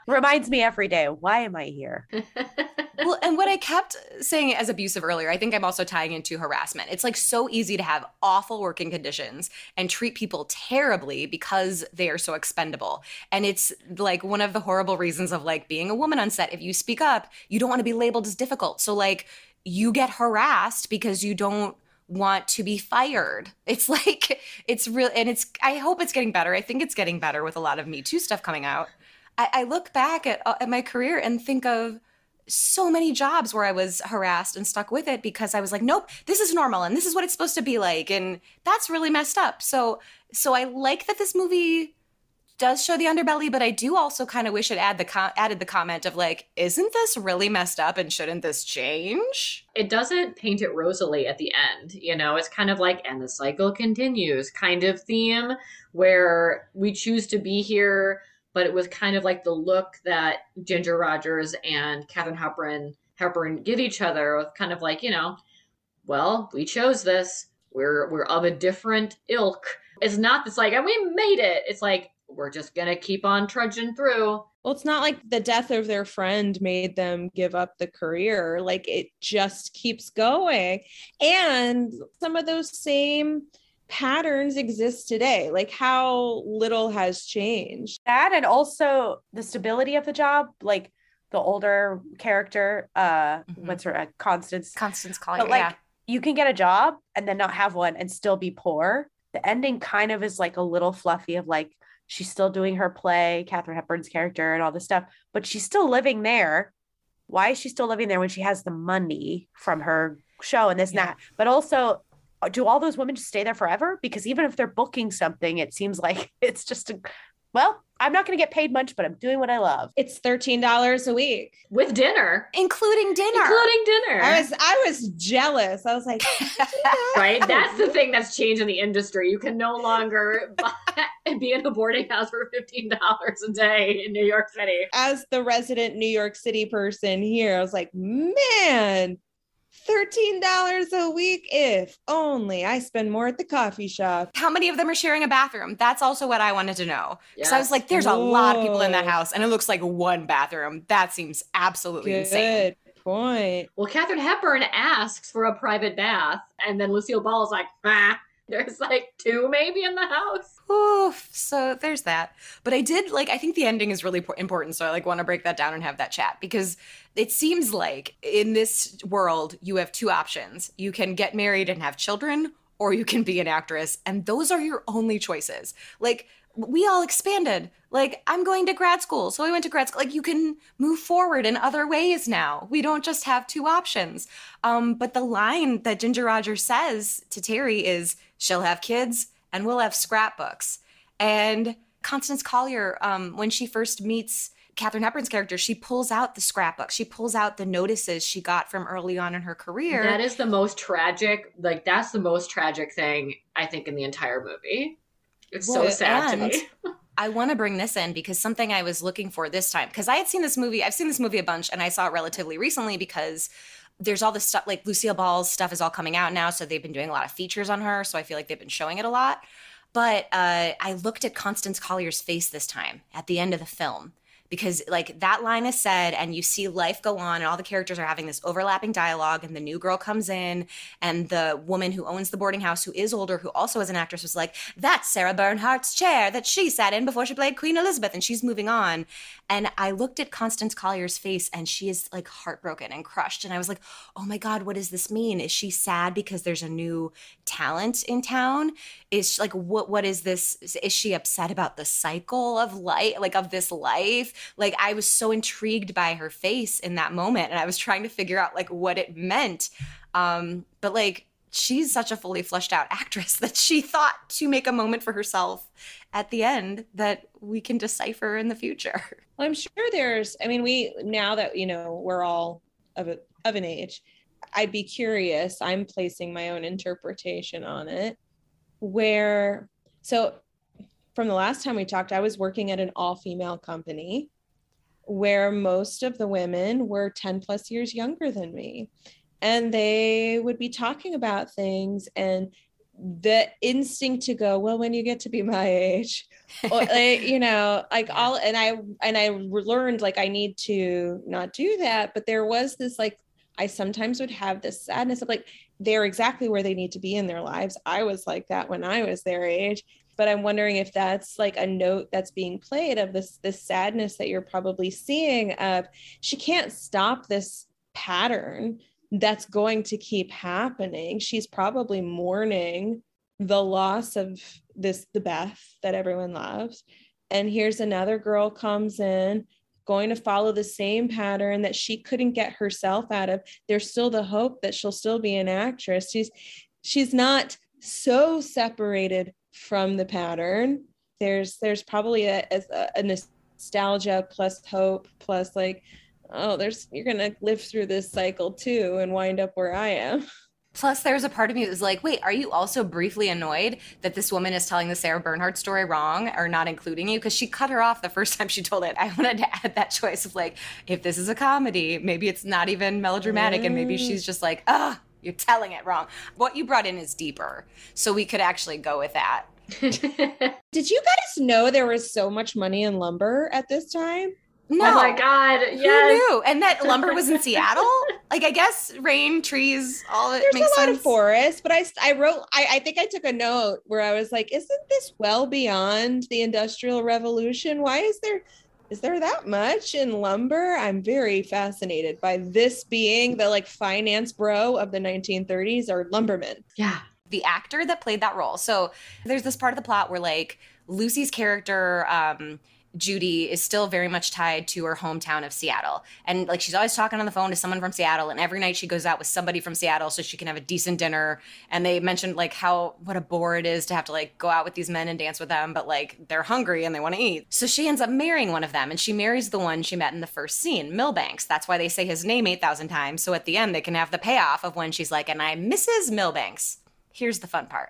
Reminds me every day, why am I here? Well, and what I kept saying as abusive earlier, I think I'm also tying into harassment. It's, like, so easy to have awful working conditions and treat people terribly because they are so expendable. And it's, like, one of the horrible reasons of, like, being a woman on set. If you speak up, you don't want to be labeled as difficult. So, like, you get harassed because you don't want to be fired. It's like, it's real. And it's, I hope it's getting better. I think it's getting better with a lot of Me Too stuff coming out. I, I look back at, at my career and think of so many jobs where I was harassed and stuck with it because I was like, nope, this is normal. And this is what it's supposed to be like. And that's really messed up. So, so I like that this movie does show the underbelly, but I do also kind of wish it add the com- added the comment of, like, isn't this really messed up and shouldn't this change? It doesn't paint it rosily at the end. You know, it's kind of like, and the cycle continues kind of theme where we choose to be here, but it was kind of like the look that Ginger Rogers and Katharine Hepburn, Hepburn give each other with kind of like, you know, well, we chose this. We're, we're of a different ilk. It's not this like, and we made it. It's like, we're just going to keep on trudging through. Well, it's not like the death of their friend made them give up the career. Like, it just keeps going. And some of those same patterns exist today. Like, how little has changed. That, and also the stability of the job, like the older character, uh, mm-hmm. what's her, uh, Constance. Constance Collier, but, like, yeah. You can get a job and then not have one and still be poor. The ending kind of is like a little fluffy of, like, she's still doing her play, Katharine Hepburn's character, and all this stuff, but she's still living there. Why is she still living there when she has the money from her show and this yeah. and that? But also, do all those women just stay there forever? Because even if they're booking something, it seems like it's just, a, well, I'm not going to get paid much, but I'm doing what I love. It's thirteen dollars a week. With dinner. Including dinner. Including dinner. I was I was jealous. I was like. Right? That's the thing that's changed in the industry. You can no longer buy, be in a boarding house for fifteen dollars a day in New York City. As the resident New York City person here, I was like, man, thirteen dollars a week, if only I spend more at the coffee shop. How many of them are sharing a bathroom? That's also what I wanted to know. Because yes. I was like, there's a Whoa. lot of people in that house, and it looks like one bathroom. That seems absolutely Good insane. Good point. Well, Katharine Hepburn asks for a private bath, and then Lucille Ball is like, ah, there's like two maybe in the house. Oof, so there's that. But I did, like, I think the ending is really important, so I, like, want to break that down and have that chat, because it seems like in this world you have two options. You can get married and have children, or you can be an actress, and those are your only choices. Like, we all expanded. Like, I'm going to grad school, so I went to grad school. Like, you can move forward in other ways now. We don't just have two options. Um, but the line that Ginger Rogers says to Terry is, she'll have kids and we'll have scrapbooks. And Constance Collier, um, when she first meets Katharine Hepburn's character, she pulls out the scrapbook. She pulls out the notices she got from early on in her career. That is the most tragic. Like, that's the most tragic thing, I think, in the entire movie. It's well, so sad to me. I want to bring this in because something I was looking for this time, because I had seen this movie, I've seen this movie a bunch, and I saw it relatively recently because there's all this stuff, like Lucille Ball's stuff is all coming out now, so they've been doing a lot of features on her, so I feel like they've been showing it a lot. But uh, I looked at Constance Collier's face this time at the end of the film, because like that line is said and you see life go on and all the characters are having this overlapping dialogue and the new girl comes in and the woman who owns the boarding house, who is older, who also is an actress, was like, that's Sarah Bernhardt's chair that she sat in before she played Queen Elizabeth, and she's moving on. And I looked at Constance Collier's face and she is like heartbroken and crushed. And I was like, oh my God, what does this mean? Is she sad because there's a new talent in town? Is she, like, what? What is this? Is she upset about the cycle of life, like of this life? Like, I was so intrigued by her face in that moment, and I was trying to figure out, like, what it meant. Um, but, like, she's such a fully fleshed out actress that she thought to make a moment for herself at the end that we can decipher in the future. Well, I'm sure there's, I mean, we, now that, you know, we're all of, a, of an age, I'd be curious, I'm placing my own interpretation on it, where, so from the last time we talked, I was working at an all-female company where most of the women were ten plus years younger than me. And they would be talking about things, and the instinct to go, well, when you get to be my age, or, like, you know, like all, and I, and I learned, like, I need to not do that. But there was this, like, I sometimes would have this sadness of, like, they're exactly where they need to be in their lives. I was like that when I was their age, but I'm wondering if that's like a note that's being played of this, this sadness that you're probably seeing of, she can't stop this pattern that's going to keep happening. She's probably mourning the loss of this, the Beth that everyone loves. And here's another girl comes in, going to follow the same pattern that she couldn't get herself out of. There's still the hope that she'll still be an actress. She's, she's not so separated from the pattern. There's, there's probably a, a, a nostalgia plus hope plus, like, oh, there's, you're going to live through this cycle too and wind up where I am. Plus, there was a part of me that was like, wait, are you also briefly annoyed that this woman is telling the Sarah Bernhardt story wrong or not including you? Because she cut her off the first time she told it. I wanted to add that choice of, like, if this is a comedy, maybe it's not even melodramatic, mm. and maybe she's just like, ah, oh, you're telling it wrong. What you brought in is deeper, so we could actually go with that. Did you guys know there was so much money in lumber at this time? No. Oh my God, yes. Who knew? And that lumber was in Seattle? Like, I guess rain, trees, all that makes sense. There's a lot of forest, but I, I wrote, I, I think I took a note where I was like, isn't this well beyond the Industrial Revolution? Why is there, is there that much in lumber? I'm very fascinated by this being the, like, finance bro of the nineteen thirties or lumbermen. Yeah. The actor that played that role. So there's this part of the plot where, like, Lucy's character, um, Judy, is still very much tied to her hometown of Seattle. And, like, she's always talking on the phone to someone from Seattle, and every night she goes out with somebody from Seattle so she can have a decent dinner. And they mentioned, like, how, what a bore it is to have to, like, go out with these men and dance with them, but, like, they're hungry and they want to eat. So she ends up marrying one of them, and she marries the one she met in the first scene, Milbanks. That's why they say his name eight thousand times. So at the end, they can have the payoff of when she's like, and I'm Missus Milbanks. Here's the fun part.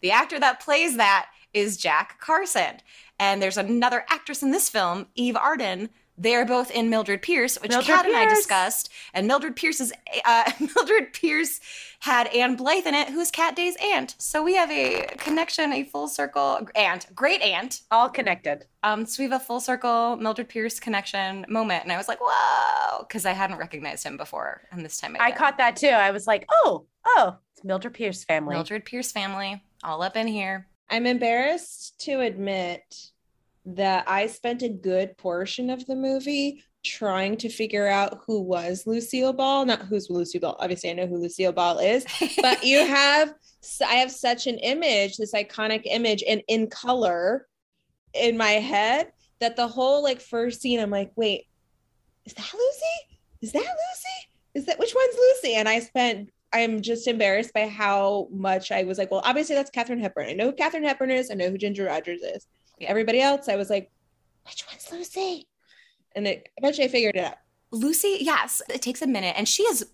The actor that plays that is Jack Carson. And there's another actress in this film, Eve Arden. They're both in Mildred Pierce, which Mildred Kat Pierce. and I discussed. And Mildred Pierce is uh, Mildred Pierce had Anne Blythe in it, who's Kat Day's aunt. So we have a connection, a full circle aunt, great aunt, all connected. Um, so we have a full circle Mildred Pierce connection moment, and I was like, whoa, because I hadn't recognized him before, and this time I, I caught that too. I was like, oh, oh, it's Mildred Pierce family, Mildred Pierce family, all up in here. I'm embarrassed to admit that I spent a good portion of the movie trying to figure out who was Lucille Ball. Not who's Lucille Ball. Obviously, I know who Lucille Ball is. But you have, I have such an image, this iconic image, and in color in my head, that the whole, like, first scene, I'm like, wait, is that Lucy? Is that Lucy? Is that, which one's Lucy? And I spent... I'm just embarrassed by how much I was like, well, obviously that's Katharine Hepburn. I know who Katharine Hepburn is. I know who Ginger Rogers is. Everybody else, I was like, which one's Lucy? And it, eventually I figured it out. Lucy, yes. It takes a minute. And she is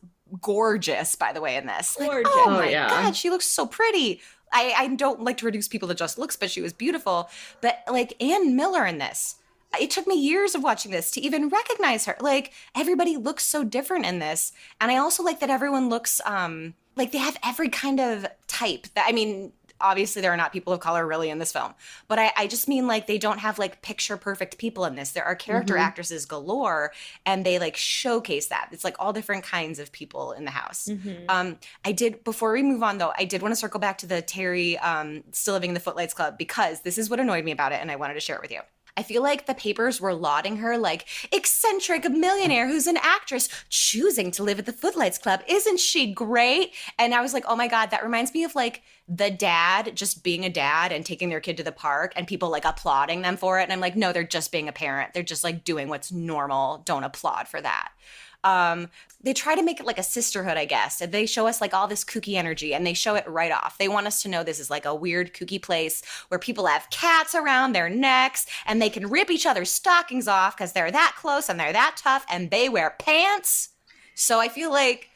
gorgeous, by the way, in this. Gorgeous. Like, oh, my oh, yeah. God, she looks so pretty. I, I don't like to reduce people to just looks, but she was beautiful. But, like, Ann Miller in this. It took me years of watching this to even recognize her. Like, everybody looks so different in this. And I also like that everyone looks, um, like, they have every kind of type. That, I mean, obviously there are not people of color really in this film. But I, I just mean, like, they don't have, like, picture-perfect people in this. There are character mm-hmm. actresses galore, and they, like, showcase that. It's, like, all different kinds of people in the house. Mm-hmm. Um, I did, before we move on, though, I did want to circle back to the Terry um, still living in the Footlights Club, because this is what annoyed me about it, and I wanted to share it with you. I feel like the papers were lauding her, like, eccentric millionaire who's an actress choosing to live at the Footlights Club. Isn't she great? And I was like, oh, my God, that reminds me of, like, the dad just being a dad and taking their kid to the park and people, like, applauding them for it. And I'm like, no, they're just being a parent. They're just, like, doing what's normal. Don't applaud for that. Um, they try to make it like a sisterhood, I guess. They show us like all this kooky energy and they show it right off. They want us to know this is like a weird kooky place where people have cats around their necks and they can rip each other's stockings off because they're that close and they're that tough and they wear pants. So I feel like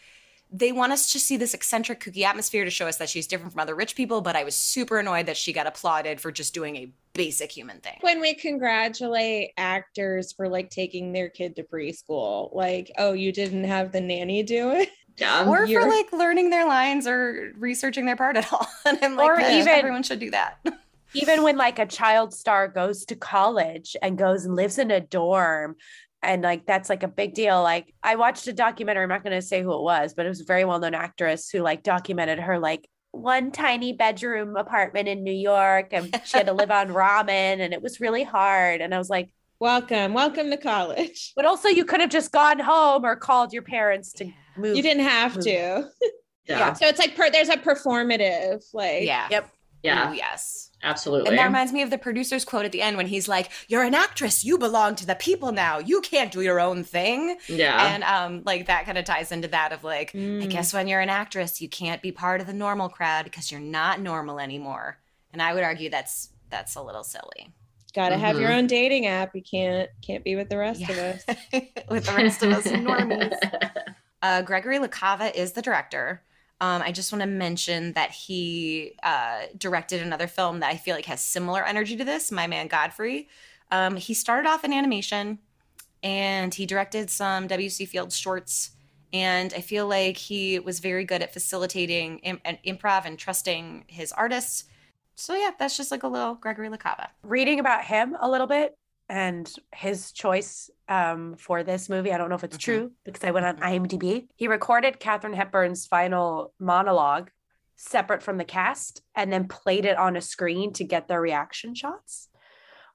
they want us to see this eccentric, kooky atmosphere to show us that she's different from other rich people, but I was super annoyed that she got applauded for just doing a basic human thing. When we congratulate actors for, like, taking their kid to preschool, like, oh, you didn't have the nanny do it? Dumb. Or You're... for, like, learning their lines or researching their part at all. And I'm like, or no, even... everyone should do that. Even when, like, a child star goes to college and goes and lives in a dorm, and like, that's like a big deal. Like, I watched a documentary, I'm not going to say who it was, but it was a very well-known actress who like documented her like one tiny bedroom apartment in New York, and she had to live on ramen, and it was really hard. And I was like, welcome, welcome to college. But also you could have just gone home or called your parents to yeah. move. You didn't have move. to. Yeah. yeah. So it's like, per- there's a performative, like, yeah. Yep. Yeah. Ooh, yes. Absolutely. And that reminds me of the producer's quote at the end when he's like, you're an actress. You belong to the people now. You can't do your own thing. Yeah. And um, like that kind of ties into that of like, mm. I guess when you're an actress, you can't be part of the normal crowd because you're not normal anymore. And I would argue that's that's a little silly. Got to mm-hmm. have your own dating app. You can't can't be with the rest yeah. of us. With the rest of us normals. Uh, Gregory LaCava is the director. Um, I just want to mention that he uh, directed another film that I feel like has similar energy to this, My Man Godfrey. Um, he started off in animation, and he directed some W C Fields shorts, and I feel like he was very good at facilitating im- and improv and trusting his artists. So yeah, that's just like a little Gregory LaCava. Reading about him a little bit and his choice um, for this movie. I don't know if it's mm-hmm. true because I went on IMDb. He recorded Katharine Hepburn's final monologue separate from the cast and then played it on a screen to get their reaction shots,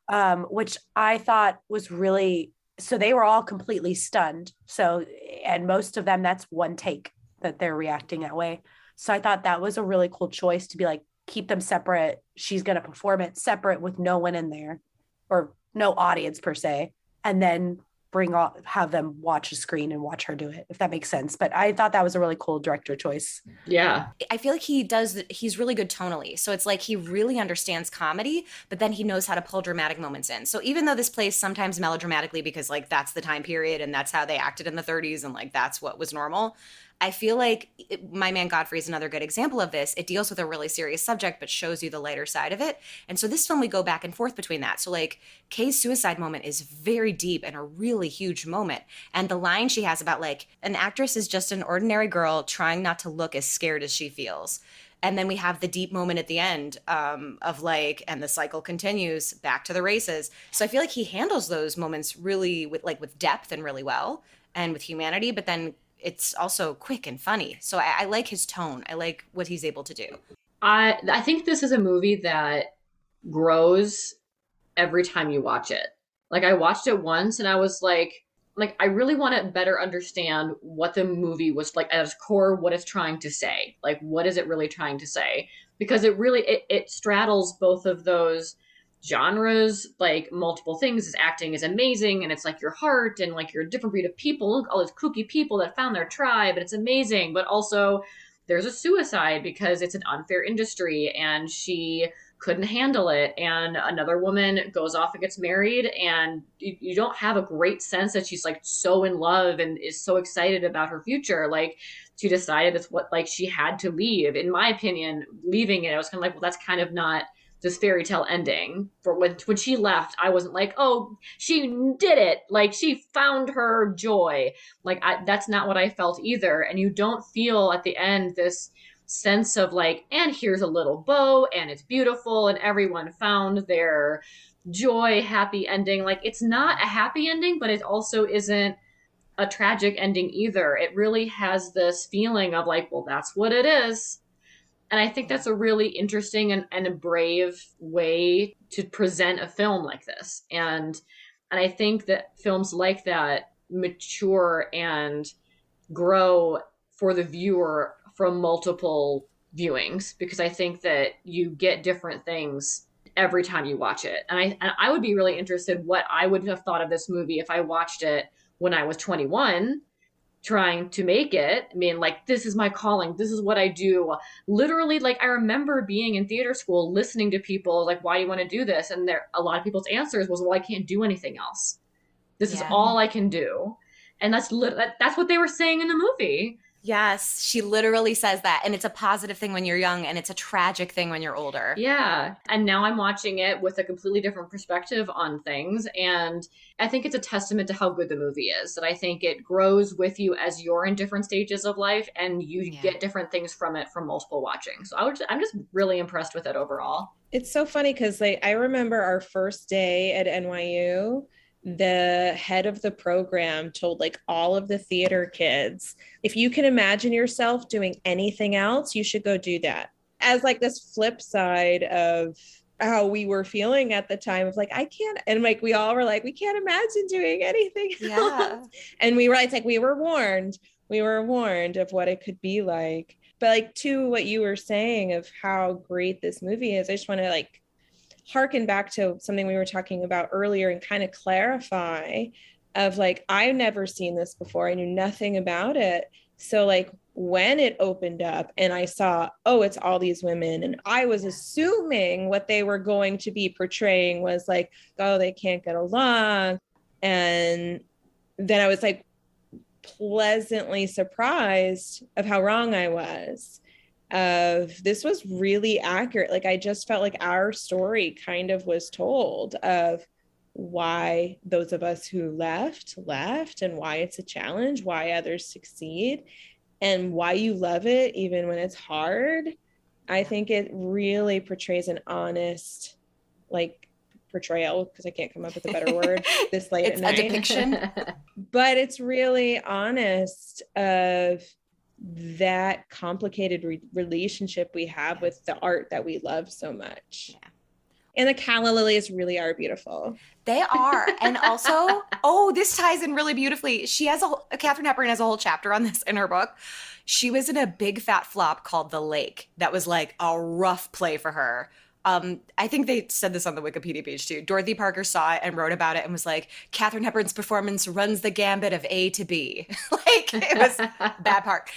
um, which I thought was really, so they were all completely stunned. So, and most of them, that's one take that they're reacting that way. So I thought that was a really cool choice to be like, keep them separate. She's going to perform it separate with no one in there or no audience per se, and then bring all, have them watch a screen and watch her do it, if that makes sense. But I thought that was a really cool director choice. Yeah. I feel like he does, he's really good tonally. So it's like, he really understands comedy, but then he knows how to pull dramatic moments in. So even though this plays sometimes melodramatically, because like that's the time period and that's how they acted in the thirties and like, that's what was normal. I feel like it, My Man Godfrey is another good example of this. It deals with a really serious subject, but shows you the lighter side of it. And so this film, we go back and forth between that. So like Kay's suicide moment is very deep and a really huge moment. And the line she has about like, an actress is just an ordinary girl trying not to look as scared as she feels. And then we have the deep moment at the end um, of like, and the cycle continues back to the races. So I feel like he handles those moments really with like with depth and really well and with humanity, but then it's also quick and funny. So I, I like his tone. I like what he's able to do. I I think this is a movie that grows every time you watch it. Like I watched it once and I was like, like I really want to better understand what the movie was like at its core, what it's trying to say. Like what is it really trying to say? Because it really, it, it straddles both of those genres, like multiple things. His acting is amazing, and it's like your heart, and like you're a different breed of people. Look, all these kooky people that found their tribe, and it's amazing. But also, there's a suicide because it's an unfair industry, and she couldn't handle it. And another woman goes off and gets married, and you, you don't have a great sense that she's like so in love and is so excited about her future. Like she decided that's what like she had to leave. In my opinion, leaving it, I was kind of like, well, that's kind of not this fairy tale ending. For when, when she left, I wasn't like, oh, she did it. Like she found her joy. Like I, that's not what I felt either. And you don't feel at the end this sense of like, and here's a little bow and it's beautiful and everyone found their joy, happy ending. Like it's not a happy ending, but it also isn't a tragic ending either. It really has this feeling of like, well, that's what it is. And I think that's a really interesting and, and a brave way to present a film like this. And and I think that films like that mature and grow for the viewer from multiple viewings, because I think that you get different things every time you watch it. And I, and I would be really interested what I would have thought of this movie if I watched it when I was twenty-one trying to make it. I mean, like, this is my calling. This is what I do. Literally, like, I remember being in theater school, listening to people, like, why do you want to do this? And there, a lot of people's answers was, well, I can't do anything else. This yeah. is all I can do. And that's li- that's what they were saying in the movie. Yes, she literally says that. And it's a positive thing when you're young, and it's a tragic thing when you're older. Yeah. And now I'm watching it with a completely different perspective on things. And I think it's a testament to how good the movie is, that I think it grows with you as you're in different stages of life, and you yeah. get different things from it from multiple watching. So I would, I'm just really impressed with it overall. It's so funny because, like, I remember our first day at N Y U, the head of the program told, like, all of the theater kids, if you can imagine yourself doing anything else, you should go do that. As, like, this flip side of how we were feeling at the time of, like, I can't, and, like, we all were like, we can't imagine doing anything yeah. else. And we were, it's like, we were warned, we were warned of what it could be like. But, like, to what you were saying of how great this movie is, I just want to, like, harken back to something we were talking about earlier and kind of clarify of, like, I've never seen this before. I knew nothing about it. So, like, when it opened up and I saw, oh, it's all these women, and I was assuming what they were going to be portraying was, like, oh, they can't get along. And then I was, like, pleasantly surprised of how wrong I was. Of this was really accurate. Like, I just felt like our story kind of was told of why those of us who left left and why it's a challenge, why others succeed, and why you love it even when it's hard. I think it really portrays an honest, like, portrayal, because I can't come up with a better word this late it's at night. It's a depiction. But it's really honest of that complicated re- relationship we have yeah. with the art that we love so much. Yeah. And the calla lilies really are beautiful. They are. And also, oh, this ties in really beautifully. She has a whole, Katharine Hepburn has a whole chapter on this in her book. She was in a big fat flop called The Lake. That was, like, a rough play for her. Um, I think they said this on the Wikipedia page too. Dorothy Parker saw it and wrote about it and was like, Katharine Hepburn's performance runs the gambit of A to B. Like, it was bad part.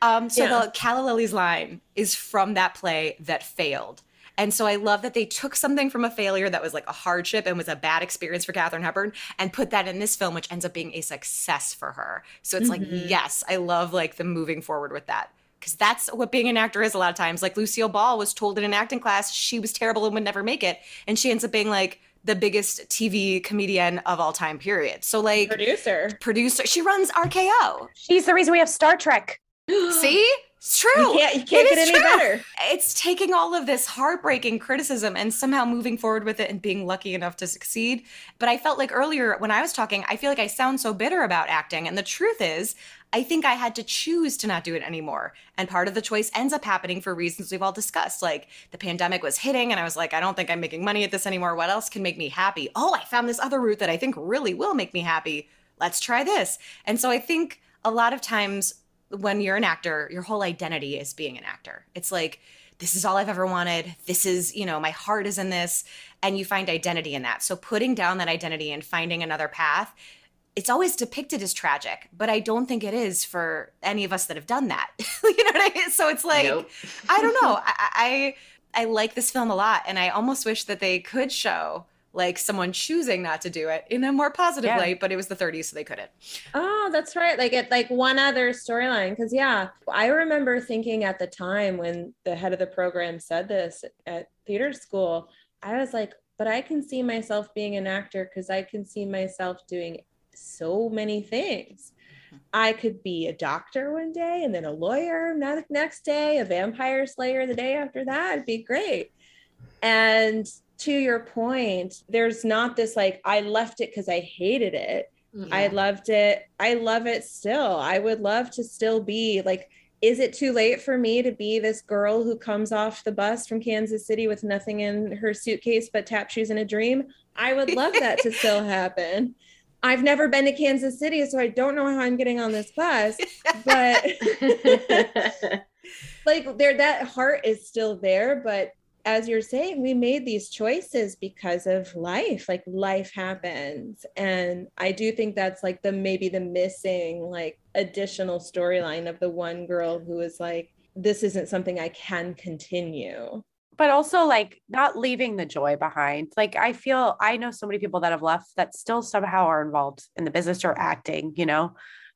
Um, so yeah. the Calla Lilies line is from that play that failed. And so I love that they took something from a failure that was, like, a hardship and was a bad experience for Katharine Hepburn and put that in this film, which ends up being a success for her. So it's mm-hmm. like, yes, I love, like, the moving forward with that. Because that's what being an actor is a lot of times. Like, Lucille Ball was told in an acting class she was terrible and would never make it. And she ends up being, like, the biggest T V comedian of all time, period. So, like, Producer. Producer. She runs R K O. She's the reason we have Star Trek. See? It's true. You can't, you can't get any true. better. It's taking all of this heartbreaking criticism and somehow moving forward with it and being lucky enough to succeed. But I felt like earlier when I was talking, I feel like I sound so bitter about acting. And the truth is, I think I had to choose to not do it anymore. And part of the choice ends up happening for reasons we've all discussed. Like, the pandemic was hitting and I was like, I don't think I'm making money at this anymore. What else can make me happy? Oh, I found this other route that I think really will make me happy. Let's try this. And so I think a lot of times when you're an actor, your whole identity is being an actor. It's like, this is all I've ever wanted. This is, you know, my heart is in this. And you find identity in that. So putting down that identity and finding another path, it's always depicted as tragic, but I don't think it is for any of us that have done that. You know what I mean? So it's like, nope. I don't know. I, I I like this film a lot, and I almost wish that they could show, like, someone choosing not to do it in a more positive yeah. light, but it was the thirties, so they couldn't. Oh, that's right. Like, it, like one other storyline, because, yeah, I remember thinking at the time when the head of the program said this at theater school, I was like, but I can see myself being an actor because I can see myself doing so many things. I could be a doctor one day, and then a lawyer the next day, a vampire slayer the day after that. It'd be great. And to your point, there's not this, like, I left it because I hated it. Yeah. I loved it. I love it still. I would love to still be, like, is it too late for me to be this girl who comes off the bus from Kansas City with nothing in her suitcase but tap shoes and a dream? I would love that to still happen. I've never been to Kansas City, so I don't know how I'm getting on this bus, but like, there, that heart is still there, but as you're saying, we made these choices because of life, like life happens. And I do think that's like the, maybe the missing like additional storyline of the one girl who is like, this isn't something I can continue. But also like not leaving the joy behind. Like I feel, I know so many people that have left that still somehow are involved in the business or acting, you know?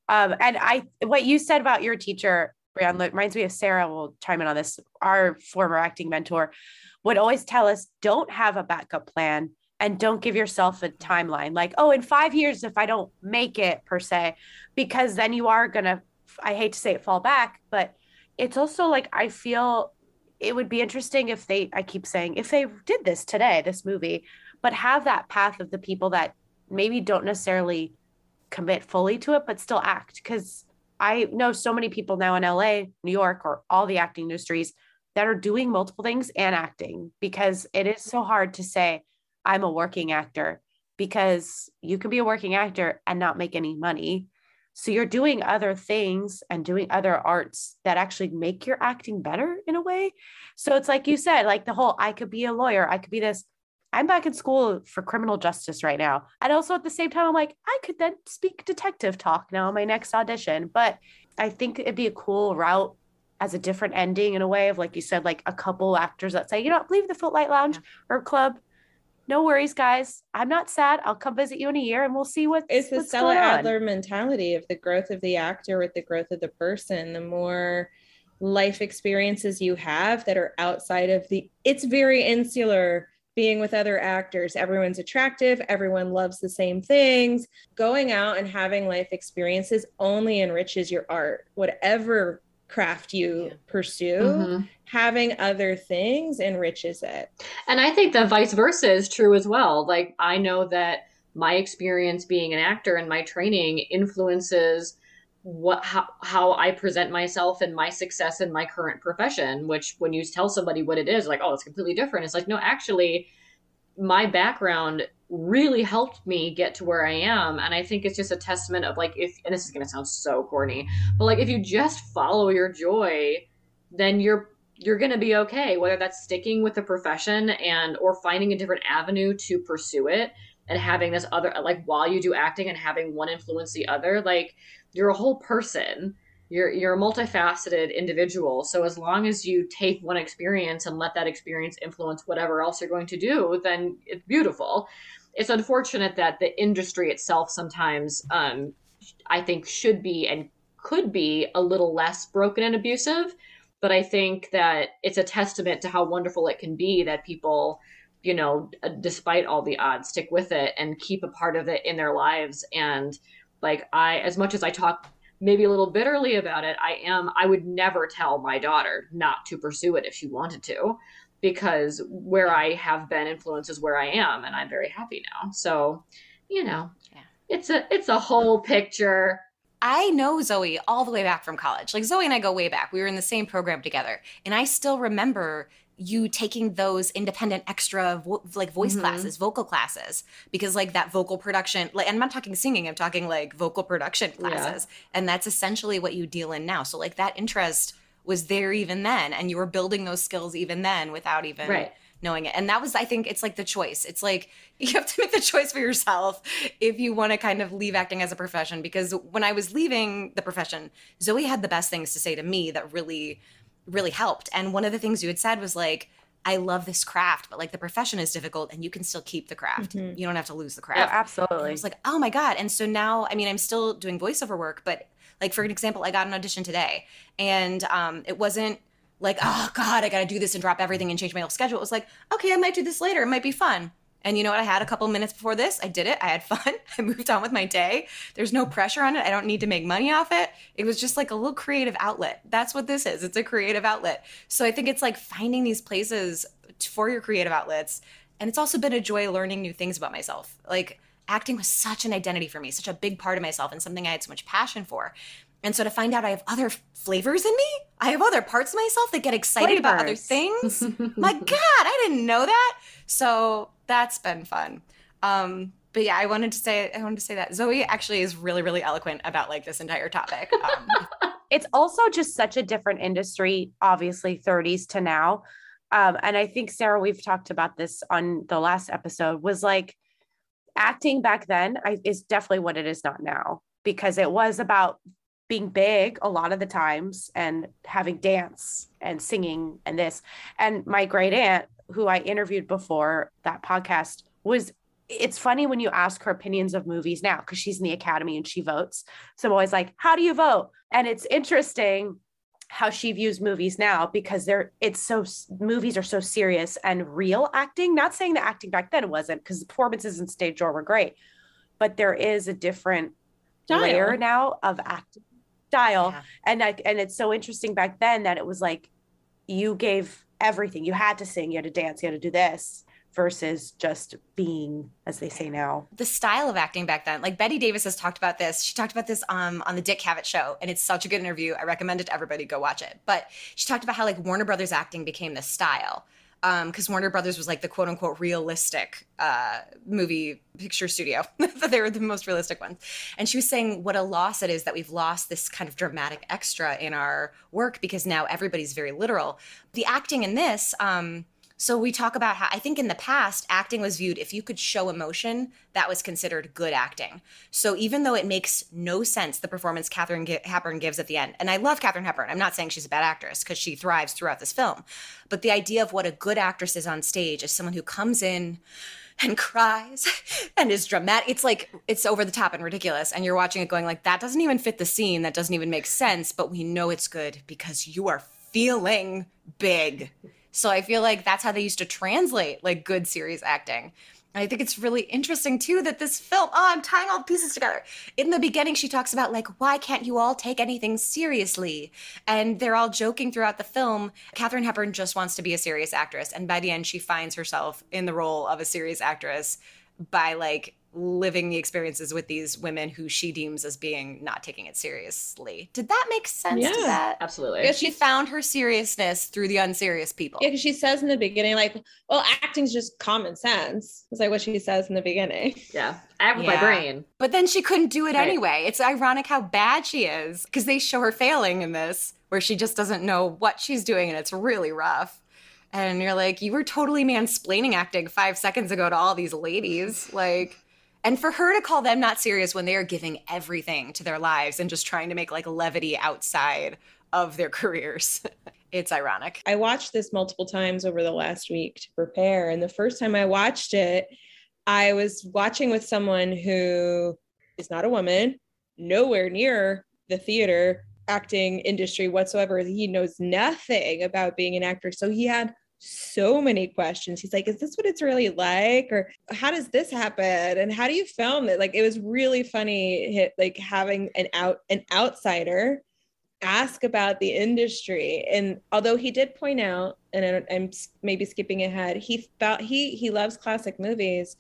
Um, and I, what you said about your teacher, Brianne, reminds me of Sarah, will chime in on this. Our former acting mentor would always tell us, don't have a backup plan and don't give yourself a timeline. Like, oh, in five years, if I don't make it per se, because then you are going to, I hate to say it, fall back, but it's also like, I feel it would be interesting if they, I keep saying, if they did this today, this movie, but have that path of the people that maybe don't necessarily commit fully to it, but still act. Because I know so many people now in L A, New York, or all the acting industries that are doing multiple things and acting, because it is so hard to say I'm a working actor, because you can be a working actor and not make any money. So you're doing other things and doing other arts that actually make your acting better in a way. So it's like you said, like the whole, I could be a lawyer, I could be this. I'm back in school for criminal justice right now. And also at the same time, I'm like, I could then speak detective talk now in my next audition. But I think it'd be a cool route as a different ending in a way of, like you said, like a couple actors that say, you know, leave the Footlight Lounge or club. No worries, guys. I'm not sad. I'll come visit you in a year and we'll see what's going on. It's the Stella Adler mentality of the growth of the actor with the growth of the person. The more life experiences you have that are outside of the, it's very insular being with other actors. Everyone's attractive. Everyone loves the same things. Going out and having life experiences only enriches your art, whatever craft you yeah. pursue, mm-hmm. having other things enriches it. And I think the vice versa is true as well. Like I know that my experience being an actor and my training influences what how, how I present myself and my success in my current profession, which when you tell somebody what it is, like, oh, it's completely different. It's like, no, actually my background really helped me get to where I am. And I think it's just a testament of like, if, and this is going to sound so corny, but like, if you just follow your joy, then you're, you're going to be okay. Whether that's sticking with the profession and, or finding a different avenue to pursue it and having this other, like while you do acting and having one influence the other, like you're a whole person, you're, you're a multifaceted individual. So as long as you take one experience and let that experience influence whatever else you're going to do, then it's beautiful. It's unfortunate that the industry itself sometimes, um, I think should be and could be a little less broken and abusive, but I think that it's a testament to how wonderful it can be that people, you know, despite all the odds, stick with it and keep a part of it in their lives. And like I, as much as I talk maybe a little bitterly about it, I am, I would never tell my daughter not to pursue it if she wanted to, because where I have been influences where I am, and I'm very happy now. So, you know, yeah. it's a, it's a whole picture. I know Zoe all the way back from college. Like Zoe and I go way back. We were in the same program together, and I still remember you taking those independent extra vo- like voice mm-hmm. classes, vocal classes, because like that vocal production, like, and I'm not talking singing, I'm talking like vocal production classes. Yeah. And that's essentially what you deal in now. So like that interest was there even then, and you were building those skills even then without even right. knowing it. And that was, I think it's like the choice. It's like, you have to make the choice for yourself if you want to kind of leave acting as a profession, because when I was leaving the profession, Zoe had the best things to say to me that really really helped. And one of the things you had said was like, I love this craft, but like the profession is difficult and you can still keep the craft. Mm-hmm. You don't have to lose the craft. Oh, absolutely. It's like, oh my God. And so now, I mean, I'm still doing voiceover work, but like, for an example, I got an audition today, and um, it wasn't like, oh God, I got to do this and drop everything and change my whole schedule. It was like, okay, I might do this later. It might be fun. And you know what? I had a couple minutes before this. I did it. I had fun. I moved on with my day. There's no pressure on it. I don't need to make money off it. It was just like a little creative outlet. That's what this is. It's a creative outlet. So I think it's like finding these places for your creative outlets. And it's also been a joy learning new things about myself. Like acting was such an identity for me, such a big part of myself, and something I had so much passion for. And so to find out I have other flavors in me, I have other parts of myself that get excited flavors. About other things. My God, I didn't know that. So that's been fun. Um, but yeah, I wanted to say, I wanted to say that Zoe actually is really, really eloquent about like this entire topic. Um, it's also just such a different industry, obviously thirties to now. Um, and I think, Sarah, we've talked about this on the last episode, was like acting back then I, is definitely what it is not now, because it was about being big a lot of the times and having dance and singing and this. And my great aunt, who I interviewed before that podcast, was, it's funny when you ask her opinions of movies now, because she's in the Academy and she votes. So I'm always like, how do you vote? And it's interesting how she views movies now, because they're, it's so, movies are so serious and real acting, not saying the acting back then wasn't, because the performances in stage door were great, but there is a different style. Layer now of acting style. Yeah. And I, and it's so interesting back then that it was like, you gave everything, you had to sing, you had to dance, you had to do this, versus just being, as they say now. The style of acting back then, like Bette Davis has talked about this. She talked about this um, on the Dick Cavett show, and it's such a good interview. I recommend it to everybody. Go watch it. But she talked about how like Warner Brothers acting became this style, because um, Warner Brothers was like the quote unquote realistic uh, movie picture studio. They were the most realistic ones. And she was saying what a loss it is that we've lost this kind of dramatic extra in our work, because now everybody's very literal. The acting in this... Um, So we talk about how I think in the past, acting was viewed, if you could show emotion, that was considered good acting. So even though it makes no sense, the performance Katharine Hepburn gives at the end, and I love Katharine Hepburn, I'm not saying she's a bad actress, because she thrives throughout this film, but the idea of what a good actress is on stage is someone who comes in and cries and is dramatic. It's like, it's over the top and ridiculous. And you're watching it going like, that doesn't even fit the scene. That doesn't even make sense, but we know it's good because you are feeling big. So I feel like that's how they used to translate like good serious acting. And I think it's really interesting too that this film, oh, I'm tying all the pieces together. In the beginning, she talks about like, why can't you all take anything seriously? And they're all joking throughout the film. Katharine Hepburn just wants to be a serious actress. And by the end, she finds herself in the role of a serious actress by like living the experiences with these women who she deems as being not taking it seriously. Did that make sense? Yeah, to that? Absolutely. Because she found her seriousness through the unserious people. Yeah, because she says in the beginning, like, well, acting's just common sense. It's like what she says in the beginning. Yeah. I have yeah. my brain. But then she couldn't do it right. anyway. It's ironic how bad she is, because they show her failing in this, where she just doesn't know what she's doing, and it's really rough. And you're like, you were totally mansplaining acting five seconds ago to all these ladies. Like... And for her to call them not serious when they are giving everything to their lives and just trying to make like levity outside of their careers, it's ironic. I watched this multiple times over the last week to prepare. And the first time I watched it, I was watching with someone who is not a woman, nowhere near the theater acting industry whatsoever. He knows nothing about being an actor. So he had so many questions. He's like, is this what it's really like? Or how does this happen? And how do you film it? Like, it was really funny, like having an out, an outsider ask about the industry. And although he did point out, and I don't, I'm maybe skipping ahead, he felt he, he loves classic movies.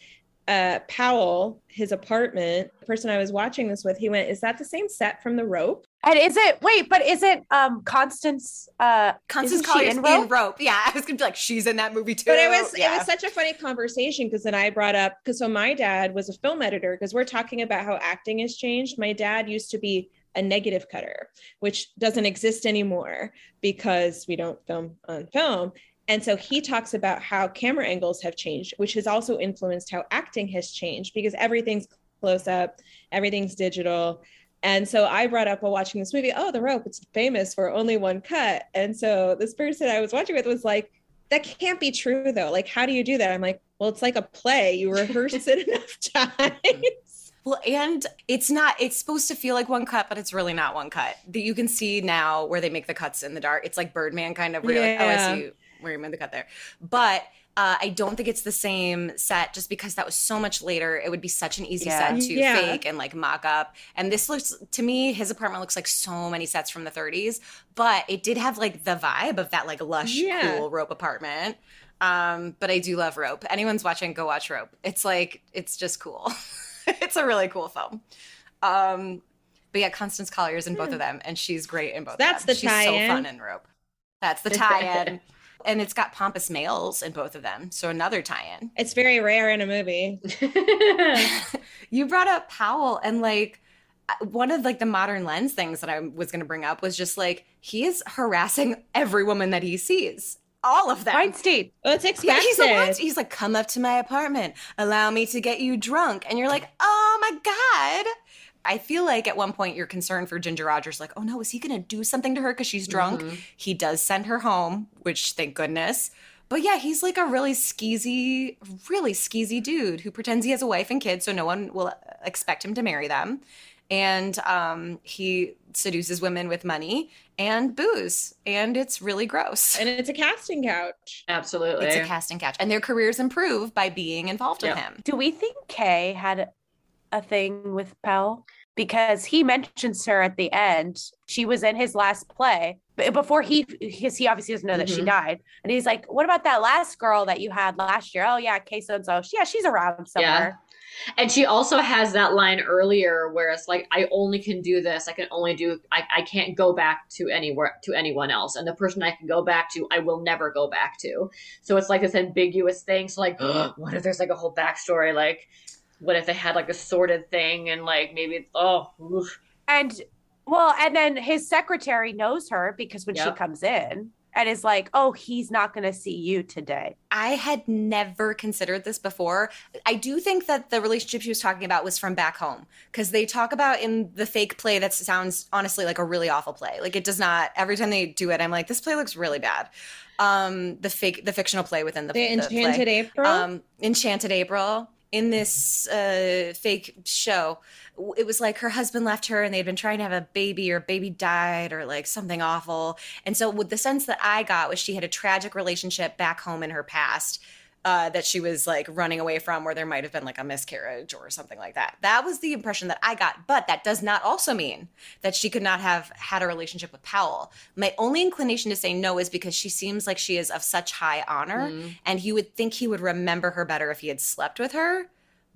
Uh, Powell, his apartment, the person I was watching this with, he went, is that the same set from The Rope? And is it, wait, but is it um, Constance? Uh, Constance Collier in, in Rope. Yeah, I was going to be like, she's in that movie too. But it was, yeah. it was such a funny conversation, because then I brought up, because so my dad was a film editor, because we're talking about how acting has changed. My dad used to be a negative cutter, which doesn't exist anymore because we don't film on film. And so he talks about how camera angles have changed, which has also influenced how acting has changed, because everything's close up, everything's digital. And so I brought up while watching this movie, oh, The Rope, it's famous for only one cut. And so this person I was watching with was like, that can't be true though. Like, how do you do that? I'm like, well, it's like a play. You rehearse it enough times. Well, and it's not, it's supposed to feel like one cut, but it's really not one cut. That you can see now where they make the cuts in the dark. It's like Birdman kind of, where yeah. like, oh, I see where you made the cut there. But uh, I don't think it's the same set, just because that was so much later. It would be such an easy yeah. set to yeah. fake and like mock up. And this looks, to me, his apartment looks like so many sets from the thirties, but it did have like the vibe of that like lush, yeah. cool Rope apartment. Um, but I do love Rope. Anyone's watching, go watch Rope. It's like, it's just cool. It's a really cool film. Um, but yeah, Constance Collier's in both of them, and she's great in both so that's of them. That's the tie-in. She's so fun in Rope. That's the tie-in. And it's got pompous males in both of them. So another tie-in. It's very rare in a movie. You brought up Powell, and like one of like the modern lens things that I was going to bring up was just like, he is harassing every woman that he sees. all of them. Weinstein. Oh, it's expensive. He's, like, he's like, come up to my apartment. Allow me to get you drunk. And you're like, oh, my God. I feel like at one point you're concerned for Ginger Rogers. Like, oh, no, is he going to do something to her because she's drunk? Mm-hmm. He does send her home, which, thank goodness. But, yeah, he's like a really skeezy, really skeezy dude who pretends he has a wife and kids so no one will expect him to marry them. And um, he seduces women with money and booze. And it's really gross. And it's a casting couch. Absolutely. It's a casting couch. And their careers improve by being involved yep. with him. Do we think Kay had a thing with Pell? Because he mentions her at the end. She was in his last play. Before he, his, he obviously doesn't know that mm-hmm. she died. And he's like, what about that last girl that you had last year? Oh, yeah, Kay so-and-so. Yeah, she's around somewhere. Yeah. And she also has that line earlier where it's like, I only can do this. I can only do, I, I can't go back to anywhere, to anyone else. And the person I can go back to, I will never go back to. So it's like this ambiguous thing. So like, what if there's like a whole backstory? Like, what if they had like a sordid thing and like, maybe it's, oh. Oof. And well, and then his secretary knows her because when yep. she comes in. And is like, oh, he's not going to see you today. I had never considered this before. I do think that the relationship she was talking about was from back home. Because they talk about in the fake play that sounds, honestly, like a really awful play. Like, it does not, every time they do it, I'm like, this play looks really bad. Um, the fake, the fictional play within the, the, the Enchanted play. April? Um, Enchanted April. In this uh, fake show, it was like her husband left her and they'd been trying to have a baby or baby died or like something awful. And so with the sense that I got was she had a tragic relationship back home in her past uh, that she was like running away from where there might have been like a miscarriage or something like that. That was the impression that I got. But that does not also mean that she could not have had a relationship with Powell. My only inclination to say no is because she seems like she is of such high honor mm-hmm. and you would think he would remember her better if he had slept with her.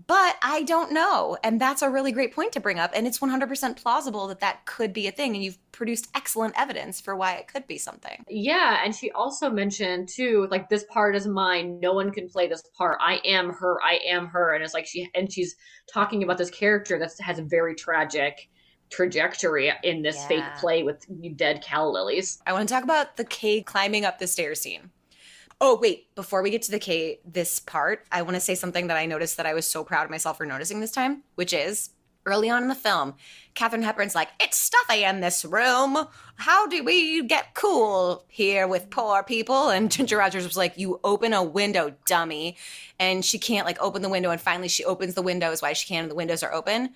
But I don't know. And that's a really great point to bring up. And it's one hundred percent plausible that that could be a thing. And you've produced excellent evidence for why it could be something. Yeah. And she also mentioned, too, like, this part is mine. No one can play this part. I am her. I am her. And it's like she and she's talking about this character that has a very tragic trajectory in this yeah. fake play with dead calla lilies. I want to talk about the Kay climbing up the stairs scene. Oh, wait, before we get to the Kate, this part, I want to say something that I noticed that I was so proud of myself for noticing this time, which is early on in the film, Katharine Hepburn's like, it's stuffy in this room. How do we get cool here with poor people? And Ginger Rogers was like, you open a window, dummy. And she can't like open the window. And finally, she opens the windows while she can. And the windows are open.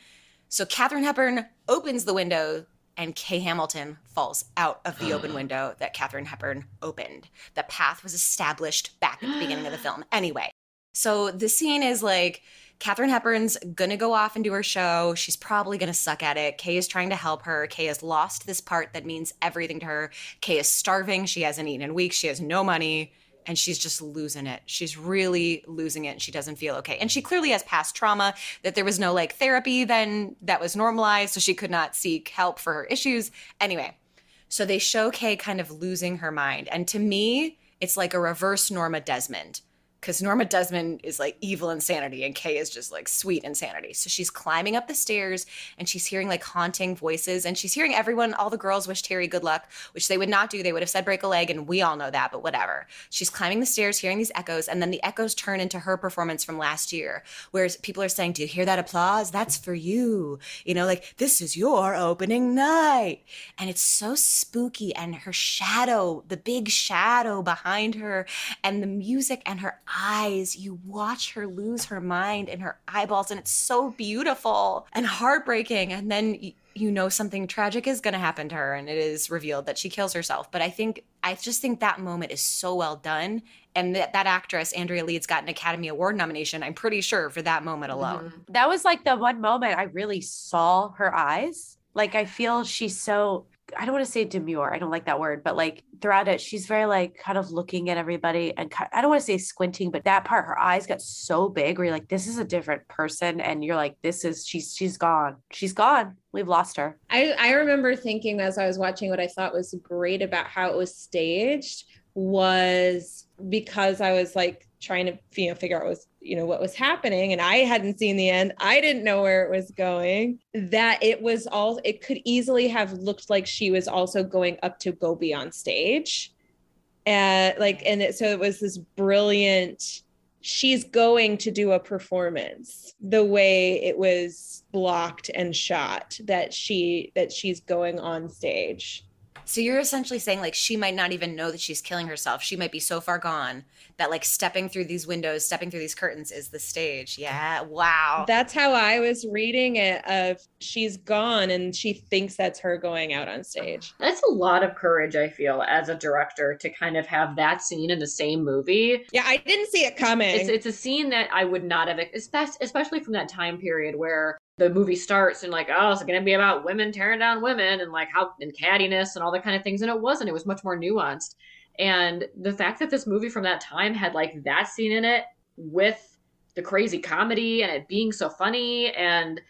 So Katharine Hepburn opens the window. And Kay Hamilton falls out of the open window that Katharine Hepburn opened. The path was established back at the beginning of the film. Anyway, so the scene is like Katharine Hepburn's going to go off and do her show. She's probably going to suck at it. Kay is trying to help her. Kay has lost this part that means everything to her. Kay is starving. She hasn't eaten in weeks. She has no money. And she's just losing it. She's really losing it. And she doesn't feel okay. And she clearly has past trauma that there was no like therapy then that was normalized. So she could not seek help for her issues. Anyway, so they show Kay kind of losing her mind. And to me, it's like a reverse Norma Desmond. Because Norma Desmond is like evil insanity and Kay is just like sweet insanity. So she's climbing up the stairs and she's hearing like haunting voices and she's hearing everyone, all the girls wish Terry good luck, which they would not do. They would have said break a leg and we all know that, but whatever. She's climbing the stairs, hearing these echoes, and then the echoes turn into her performance from last year, where people are saying, do you hear that applause? That's for you. You know, like, this is your opening night. And it's so spooky, and her shadow, the big shadow behind her, and the music and her eyes, you watch her lose her mind in her eyeballs, and it's so beautiful and heartbreaking. And then y- you know something tragic is going to happen to her, and it is revealed that she kills herself. But I think I just think that moment is so well done, and that that actress Andrea Leeds got an Academy Award nomination, I'm pretty sure, for that moment alone. Mm-hmm. That was like the one moment I really saw her eyes. Like, I feel she's so, I don't want to say demure. I don't like that word, but like throughout it, she's very like kind of looking at everybody, and kind of, I don't want to say squinting, but that part, her eyes got so big where you're like, this is a different person. And you're like, this is, she's, she's gone. She's gone. We've lost her. I, I remember thinking as I was watching, what I thought was great about how it was staged was because I was like trying to, you know, figure out what was, you know, what was happening, and I hadn't seen the end. I didn't know where it was going, that it was all, it could easily have looked like she was also going up to go beyond stage and like, and it, so it was this brilliant, she's going to do a performance, the way it was blocked and shot, that she, that she's going on stage. So you're essentially saying, like, she might not even know that she's killing herself. She might be so far gone that, like, stepping through these windows, stepping through these curtains is the stage. Yeah. Wow. That's how I was reading it, of she's gone and she thinks that's her going out on stage. That's a lot of courage, I feel, as a director, to kind of have that scene in the same movie. Yeah, I didn't see it coming. It's, it's a scene that I would not have, especially from that time period where the movie starts and like, oh, it's going to be about women tearing down women and like how, and cattiness and all that kind of things. And it wasn't, it was much more nuanced. And the fact that this movie from that time had like that scene in it with the crazy comedy and it being so funny, and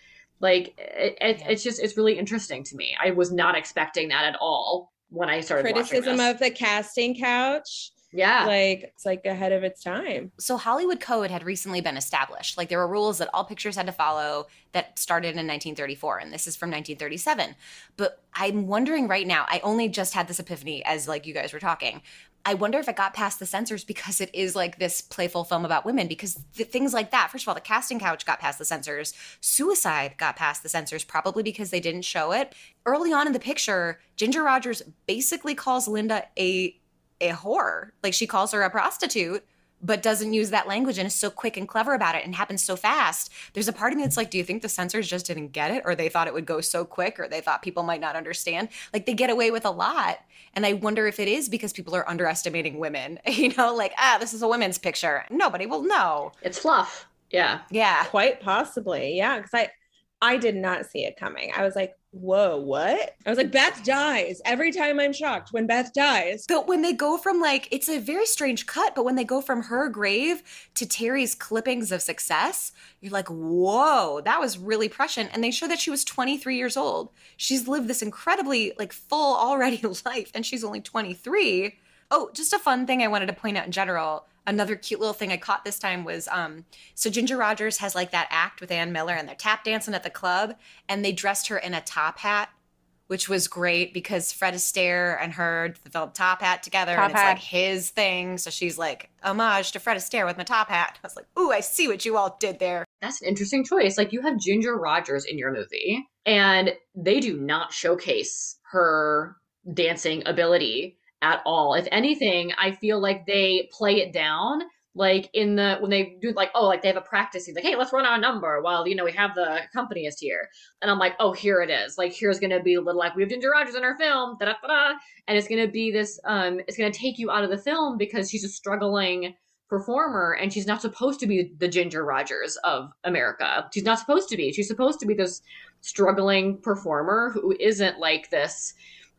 like, it, it, it's just, it's really interesting to me. I was not expecting that at all when I started watching this. Criticism of the casting couch. Yeah. Like, it's like ahead of its time. So Hollywood Code had recently been established. Like, there were rules that all pictures had to follow that started in nineteen thirty-four, and this is from nineteen thirty-seven. But I'm wondering right now, I only just had this epiphany as like you guys were talking. I wonder if it got past the censors because it is like this playful film about women, because th- things like that. First of all, the casting couch got past the censors. Suicide got past the censors, probably because they didn't show it. Early on in the picture, Ginger Rogers basically calls Linda a... a whore. Like, she calls her a prostitute, but doesn't use that language and is so quick and clever about it and happens so fast. There's a part of me that's like, do you think the censors just didn't get it, or they thought it would go so quick, or they thought people might not understand? Like, they get away with a lot. And I wonder if it is because people are underestimating women, you know, like, ah, this is a women's picture. Nobody will know. It's fluff. Yeah. Yeah. Quite possibly. Yeah. Because I, I did not see it coming. I was like, whoa, what? I was like, Beth dies. Every time I'm shocked when Beth dies. But when they go from like, it's a very strange cut, but when they go from her grave to Terry's clippings of success, you're like, whoa, that was really prescient. And they show that she was twenty-three years old. She's lived this incredibly like full already life, and she's only twenty-three. Oh, just a fun thing I wanted to point out in general. Another cute little thing I caught this time was, um, so Ginger Rogers has like that act with Ann Miller, and they're tap dancing at the club, and they dressed her in a top hat, which was great because Fred Astaire and her developed top hat together, top and it's hat. Like his thing. So she's like, homage to Fred Astaire with my top hat. I was like, ooh, I see what you all did there. That's an interesting choice. Like, you have Ginger Rogers in your movie, and they do not showcase her dancing ability at all. If anything, I feel like they play it down, like in the, when they do like, oh, like they have a practice, like, hey, let's run our number while, you know, we have the accompanist here. And I'm like, oh, here it is. Like, here's going to be a little, like, we have Ginger Rogers in our film, da-da-da-da. And it's going to be this, um, it's going to take you out of the film because she's a struggling performer and she's not supposed to be the Ginger Rogers of America. She's not supposed to be. She's supposed to be this struggling performer who isn't like this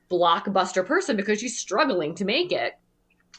blockbuster person, because she's struggling to make it,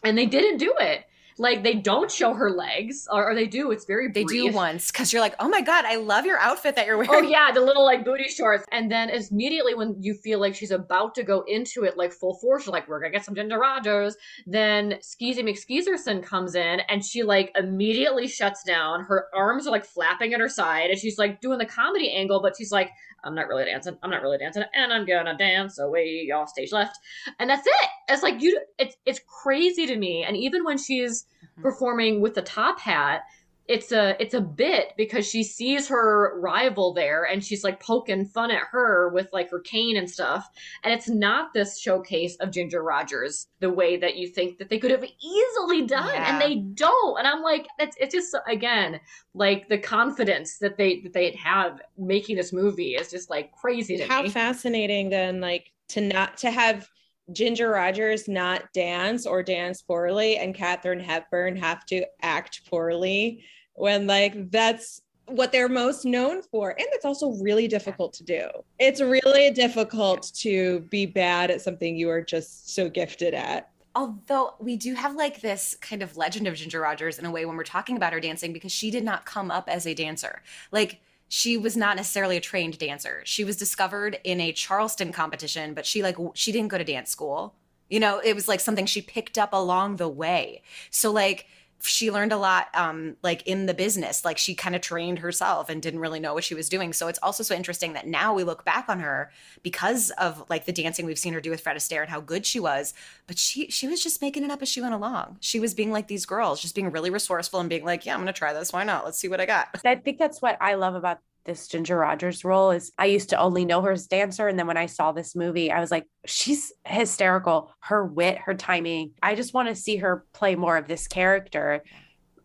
and they didn't do it. Like, they don't show her legs, or, or they do, it's very brief. They do once, because you're like, oh my god, I love your outfit that you're wearing. Oh yeah, the little like booty shorts. And then it's immediately when you feel like she's about to go into it like full force, you're like, we're gonna get some Ginger Rogers, then Skeezy McSkeezerson comes in and she like immediately shuts down. Her arms are like flapping at her side and she's like doing the comedy angle, but she's like, I'm not really dancing. I'm not really dancing. And I'm gonna dance away off stage left. And that's it. It's like, you, it's, it's crazy to me. And even when she's mm-hmm. performing with the top hat, it's a, it's a bit, because she sees her rival there and she's like poking fun at her with like her cane and stuff. And it's not this showcase of Ginger Rogers the way that you think that they could have easily done. Yeah. And they don't. And I'm like, it's, it's just, again, like the confidence that they, that they have making this movie is just like crazy to How me. How fascinating then, like to not, to have Ginger Rogers not dance or dance poorly and Katharine Hepburn have to act poorly, when like that's what they're most known for. And it's also really difficult to do. It's really difficult to be bad at something you are just so gifted at. Although we do have like this kind of legend of Ginger Rogers in a way when we're talking about her dancing, because she did not come up as a dancer. Like, she was not necessarily a trained dancer. She was discovered in a Charleston competition, but she like, she didn't go to dance school. You know, it was like something she picked up along the way. So like, she learned a lot, um, like in the business, like she kind of trained herself and didn't really know what she was doing. So it's also so interesting that now we look back on her because of like the dancing we've seen her do with Fred Astaire and how good she was, but she, she was just making it up as she went along. She was being like these girls, just being really resourceful and being like, yeah, I'm going to try this. Why not? Let's see what I got. I think that's what I love about this Ginger Rogers role is I used to only know her as dancer. And then when I saw this movie, I was like, she's hysterical, her wit, her timing. I just want to see her play more of this character.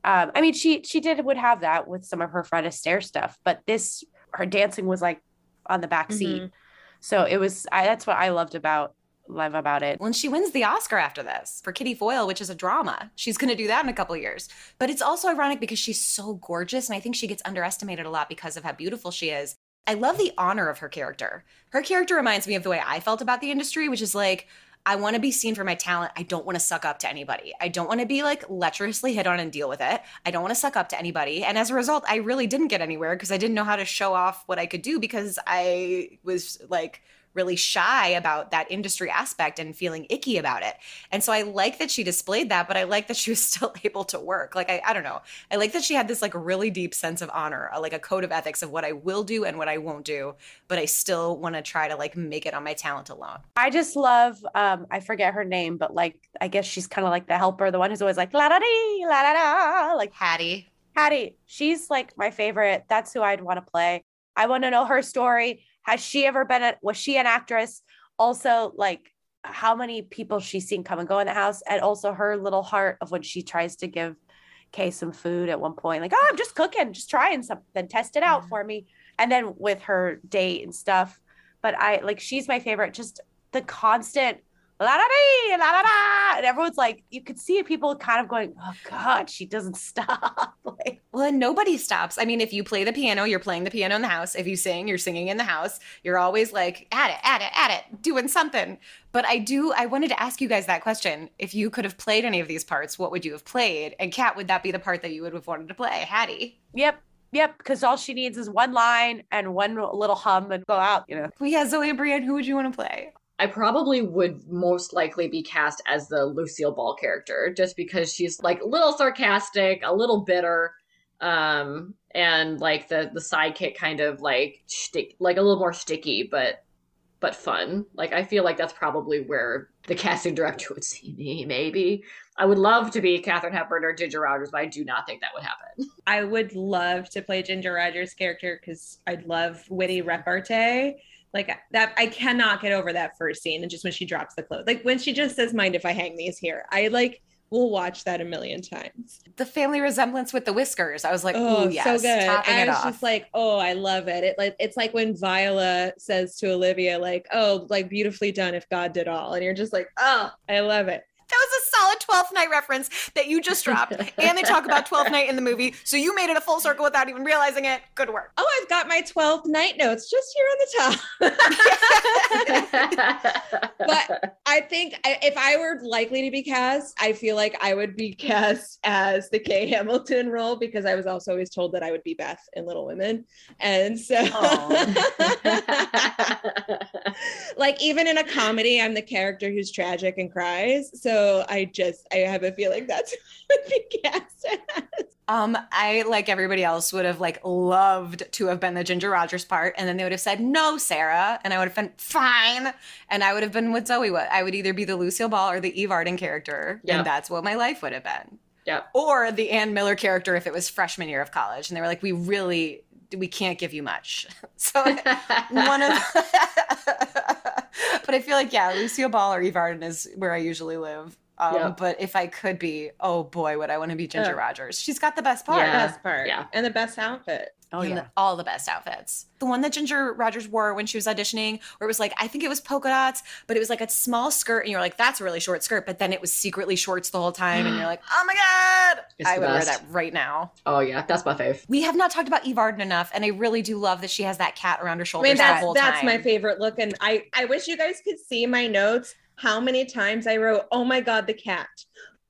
Um, I mean, she, she did, would have that with some of her Fred Astaire stuff, but this, her dancing was like on the back seat. Mm-hmm. So it was, I, that's what I loved about love about it. When she wins the Oscar after this for Kitty Foyle, which is a drama, she's going to do that in a couple of years. But it's also ironic because she's so gorgeous. And I think she gets underestimated a lot because of how beautiful she is. I love the honor of her character. Her character reminds me of the way I felt about the industry, which is like, I want to be seen for my talent. I don't want to suck up to anybody. I don't want to be like lecherously hit on and deal with it. I don't want to suck up to anybody. And as a result, I really didn't get anywhere because I didn't know how to show off what I could do because I was like really shy about that industry aspect and feeling icky about it. And so I like that she displayed that, but I like that she was still able to work. Like, I, I don't know. I like that she had this like really deep sense of honor, like a code of ethics of what I will do and what I won't do, but I still want to try to like make it on my talent alone. I just love, um, I forget her name, but like, I guess she's kind of like the helper, the one who's always like, la-da-dee, la-da-da, like Hattie. Hattie, she's like my favorite. That's who I'd want to play. I want to know her story. Has she ever been, a, was she an actress? Also, like how many people she's seen come and go in the house, and also her little heart of when she tries to give Kay some food at one point, like, oh, I'm just cooking, just trying something, test it out yeah. for me. And then with her date and stuff. But I like, she's my favorite, just the constant la-da-dee, la-da-da. And everyone's like, you could see people kind of going, oh God, she doesn't stop. Like, well, and nobody stops. I mean, if you play the piano, you're playing the piano in the house. If you sing, you're singing in the house. You're always like, at it, at it, at it, doing something. But I do, I wanted to ask you guys that question. If you could have played any of these parts, what would you have played? And Kat, would that be the part that you would have wanted to play? Hattie? Yep. Yep, because all she needs is one line and one little hum and go out, you know. Well, yeah, Zoe and Brienne, who would you want to play? I probably would most likely be cast as the Lucille Ball character, just because she's like a little sarcastic, a little bitter, um, and like the, the sidekick kind of like shtick, like a little more sticky, but but fun. Like I feel like that's probably where the casting director would see me. Maybe I would love to be Katharine Hepburn or Ginger Rogers, but I do not think that would happen. I would love to play Ginger Rogers' character because I'd love witty repartee. Like that, I cannot get over that first scene. And just when she drops the clothes, like when she just says, mind if I hang these here, I like will watch that a million times. The family resemblance with the whiskers. I was like, oh, ooh, yes, so good. Topping I was off. Just like, oh, I love it. It like, it's like when Viola says to Olivia, like, oh, like beautifully done if God did all. And you're just like, oh, I love it. That was a solid twelfth Night reference that you just dropped. And they talk about twelfth Night in the movie. So you made it a full circle without even realizing it. Good work. Oh, I've got my twelfth Night notes just here on the top. But I think if I were likely to be cast, I feel like I would be cast as the Kay Hamilton role because I was also always told that I would be Beth in Little Women. And so like even in a comedy, I'm the character who's tragic and cries. So So I just, I have a feeling that's what I would be cast as. Um, I, like everybody else, would have like loved to have been the Ginger Rogers part. And then they would have said, no, Sarah. And I would have been fine. And I would have been what Zoe was. I would either be the Lucille Ball or the Eve Arden character. Yep. And that's what my life would have been. Yeah. Or the Ann Miller character if it was freshman year of college. And they were like, we really, we can't give you much. So one of but I feel like, yeah, Lucille Ball or Eve Arden is where I usually live. Um, yep. But if I could be, oh boy, would I want to be Ginger oh. Rogers. She's got the best part. Yeah. Best part. Yeah. And the best outfit. Oh, yeah. The, all the best outfits. The one that Ginger Rogers wore when she was auditioning, where it was like, I think it was polka dots, but it was like a small skirt. And you're like, that's a really short skirt. But then it was secretly shorts the whole time. And you're like, oh my God. It's I would best. Wear that right now. Oh, yeah. That's my fave. We have not talked about Eve Arden enough. And I really do love that she has that cat around her shoulders I mean, that's, the whole that's time. That's my favorite look. And I, I wish you guys could see my notes. How many times I wrote, oh my God, the cat.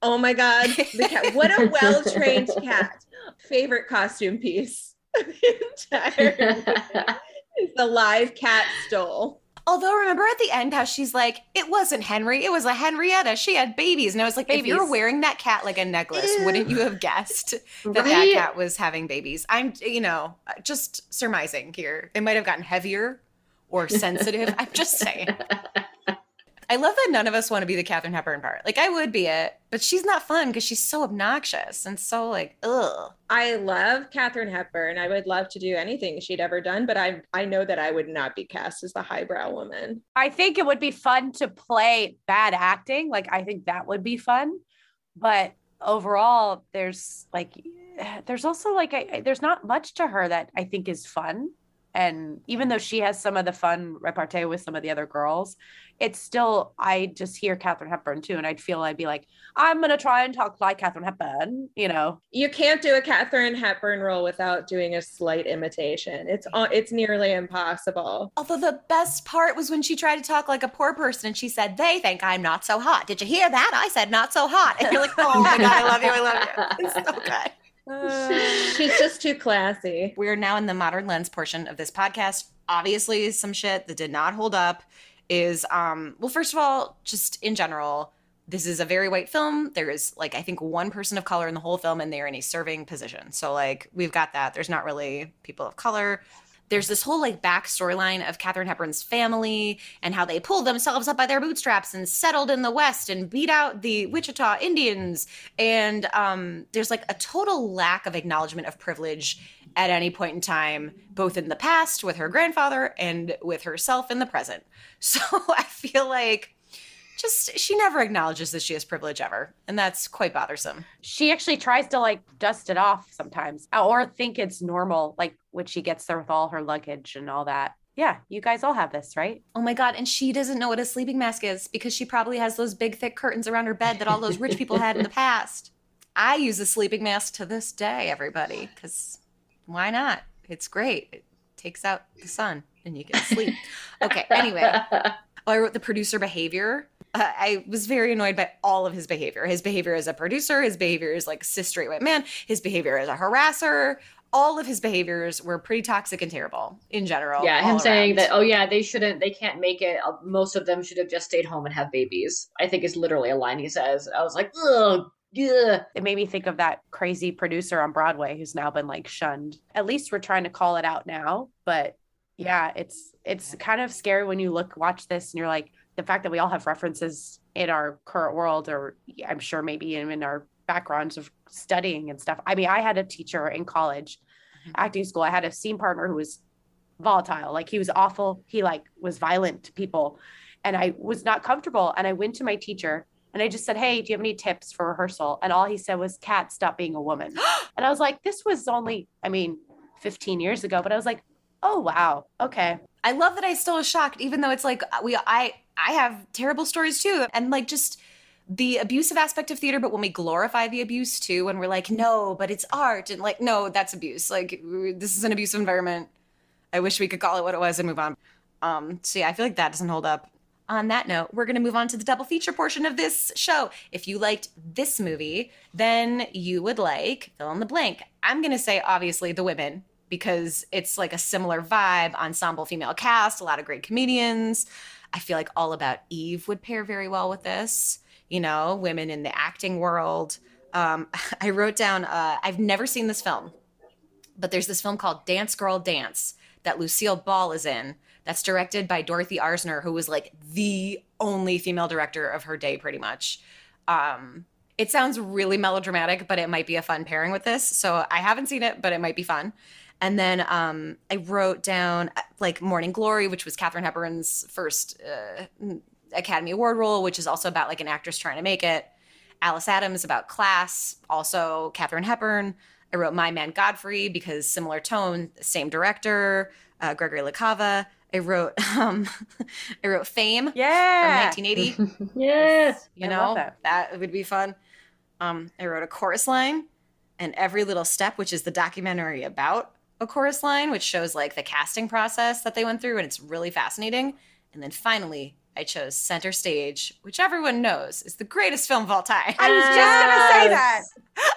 Oh my God, the cat. What a well-trained cat. Favorite costume piece of the entire movie is the live cat stole. Although, remember at the end how she's like, it wasn't Henry, it was a Henrietta. She had babies. And I was like, babies. If you're wearing that cat like a necklace, Ew. Wouldn't you have guessed that right? that cat was having babies? I'm, you know, just surmising here. It might have gotten heavier or sensitive. I'm just saying. I love that none of us want to be the Katharine Hepburn part. Like, I would be it, but she's not fun because she's so obnoxious and so, like, ugh. I love Katharine Hepburn. I would love to do anything she'd ever done, but I I know that I would not be cast as the highbrow woman. I think it would be fun to play bad acting. Like, I think that would be fun. But overall, there's, like, there's also, like, I, there's not much to her that I think is fun. And even though she has some of the fun repartee with some of the other girls, it's still, I just hear Katharine Hepburn too. And I'd feel, I'd be like, I'm going to try and talk like Katharine Hepburn, you know. You can't do a Katharine Hepburn role without doing a slight imitation. It's it's nearly impossible. Although the best part was when she tried to talk like a poor person and she said, they think I'm not so hot. Did you hear that? I said, not so hot. And you're like, oh my God, I love you. I love you. It's so good. She's just too classy. We're now in the modern lens portion of this podcast. Obviously, some shit that did not hold up is, um, well, first of all, just in general, this is a very white film. There is, like, I think one person of color in the whole film, and they are in a serving position. So, like, we've got that. There's not really people of color. There's this whole, like, back storyline of Katharine Hepburn's family and how they pulled themselves up by their bootstraps and settled in the West and beat out the Wichita Indians. And um, there's, like, a total lack of acknowledgement of privilege at any point in time, both in the past with her grandfather and with herself in the present. So I feel like just she never acknowledges that she has privilege ever. And that's quite bothersome. She actually tries to, like, dust it off sometimes or think it's normal, like, when she gets there with all her luggage and all that. Yeah, you guys all have this, right? Oh my God. And she doesn't know what a sleeping mask is because she probably has those big, thick curtains around her bed that all those rich people had in the past. I use a sleeping mask to this day, everybody, because why not? It's great. It takes out the sun and you can sleep. Okay, anyway. Oh, I wrote the producer behavior. Uh, I was very annoyed by all of his behavior. His behavior as a producer, his behavior as, like, cis straight white man, his behavior as a harasser. All of his behaviors were pretty toxic and terrible in general. Yeah, him saying that, oh, yeah, they shouldn't, they can't make it. Most of them should have just stayed home and have babies, I think is literally a line he says. I was like, ugh. Yeah. It made me think of that crazy producer on Broadway who's now been, like, shunned. At least we're trying to call it out now. But yeah, it's it's kind of scary when you look, watch this and you're like, the fact that we all have references in our current world, or I'm sure maybe even in our backgrounds of studying and stuff. I mean, I had a teacher in college, mm-hmm. acting school. I had a scene partner who was volatile. Like, he was awful. He, like, was violent to people, and I was not comfortable. And I went to my teacher and I just said, hey, do you have any tips for rehearsal? And all he said was, Kat, stop being a woman. And I was like, this was only, I mean, fifteen years ago, but I was like, oh, wow. Okay. I love that I still was shocked, even though it's like, we, I, I have terrible stories too. And, like, just the abusive aspect of theater, but when we glorify the abuse too, and we're like, no, but it's art, and, like, no, that's abuse. Like, this is an abusive environment. I wish we could call it what it was and move on. Um, so yeah, I feel like that doesn't hold up. On that note, we're going to move on to the double feature portion of this show. If you liked this movie, then you would like fill in the blank. I'm going to say, obviously, the women, because it's, like, a similar vibe, ensemble female cast, a lot of great comedians. I feel like All About Eve would pair very well with this, you know, women in the acting world. Um, I wrote down, uh, I've never seen this film, but there's this film called Dance Girl Dance that Lucille Ball is in that's directed by Dorothy Arzner, who was, like, the only female director of her day pretty much. Um, it sounds really melodramatic, but it might be a fun pairing with this. So I haven't seen it, but it might be fun. And then um, I wrote down, like, Morning Glory, which was Katharine Hepburn's first uh, Academy Award role, which is also about, like, an actress trying to make it. Alice Adams about class, also Katharine Hepburn. I wrote My Man Godfrey because similar tone, same director, uh, Gregory LaCava. I wrote um, I wrote Fame yeah. from nineteen eighty. Yes. You I know, love that. That would be fun. Um, I wrote A Chorus Line and Every Little Step, which is the documentary about A Chorus Line, which shows, like, the casting process that they went through, and it's really fascinating. And then finally, I chose Center Stage, which everyone knows is the greatest film of all time. Yes. I was just gonna say that.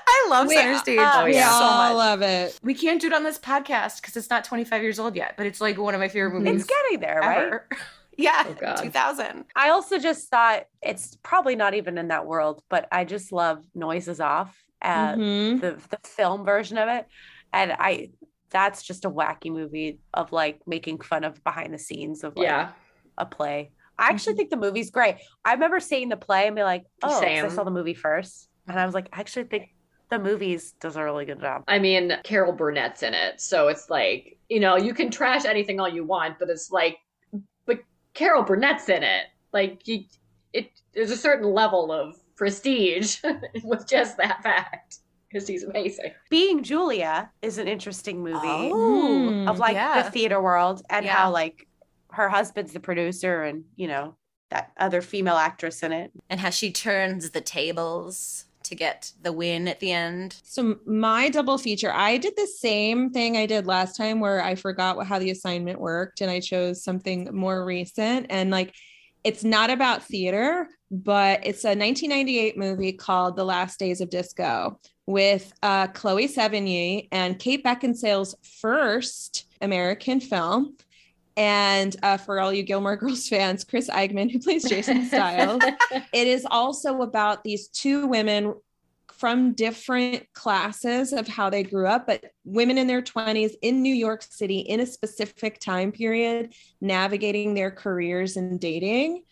I love we, Center Stage. Uh, we yeah. so all much. Love it. We can't do it on this podcast because it's not twenty-five years old yet, but it's, like, one of my favorite movies. It's getting there, ever. Right? Yeah, oh God. two thousand. I also just thought, it's probably not even in that world, but I just love Noises Off, uh, mm-hmm. the, the film version of it. And I, that's just a wacky movie of like making fun of behind the scenes of like yeah. a play. I actually think the movie's great. I remember seeing the play and be like, oh, I saw the movie first. And I was like, I actually think the movie does a really good job. I mean, Carol Burnett's in it. So it's like, you know, you can trash anything all you want, but it's like, but Carol Burnett's in it. Like, you, it, there's a certain level of prestige with just that fact. Because he's amazing. Being Julia is an interesting movie oh, of like yeah. the theater world and yeah. how like her husband's the producer and, you know, that other female actress in it. And how she turns the tables to get the win at the end. So my double feature, I did the same thing I did last time where I forgot what, how the assignment worked and I chose something more recent. And like, it's not about theater, but it's a nineteen ninety-eight movie called The Last Days of Disco with uh, Chloe Sevigny and Kate Beckinsale's first American film. And uh, for all you Gilmore Girls fans, Chris Eichmann, who plays Jason Stiles. It is also about these two women from different classes of how they grew up, but women in their twenties in New York City in a specific time period, navigating their careers and dating.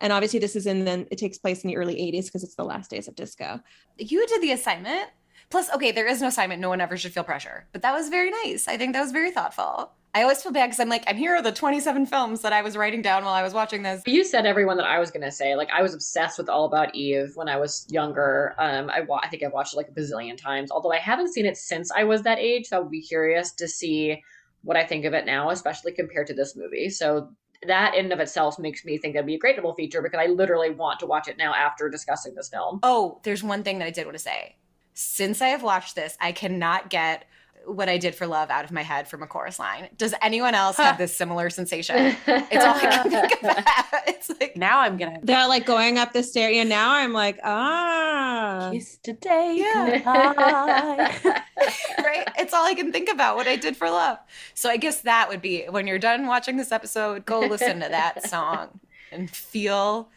And obviously this is in then it takes place in the early eighties because it's the last days of disco. You did the assignment. Plus, okay, there is no assignment. No one ever should feel pressure, but that was very nice. I think that was very thoughtful. I always feel bad because I'm like, and here are the twenty-seven films that I was writing down while I was watching this. You said everyone that I was going to say. Like, I was obsessed with All About Eve when I was younger. Um, I, wa- I think I've watched it like a bazillion times, although I haven't seen it since I was that age. So I would be curious to see what I think of it now, especially compared to this movie. So that in and of itself makes me think that'd be a great double feature because I literally want to watch it now after discussing this film. Oh, there's one thing that I did want to say. Since I have watched this, I cannot get What I Did for Love out of my head from A Chorus Line. Does anyone else huh. have this similar sensation? It's all I can think about. It's like, now I'm going to. They're like going up the stair. And now I'm like, ah. Kiss today. Yeah. Right? It's all I can think about, What I Did for Love. So I guess that would be, when you're done watching this episode, go listen to that song and feel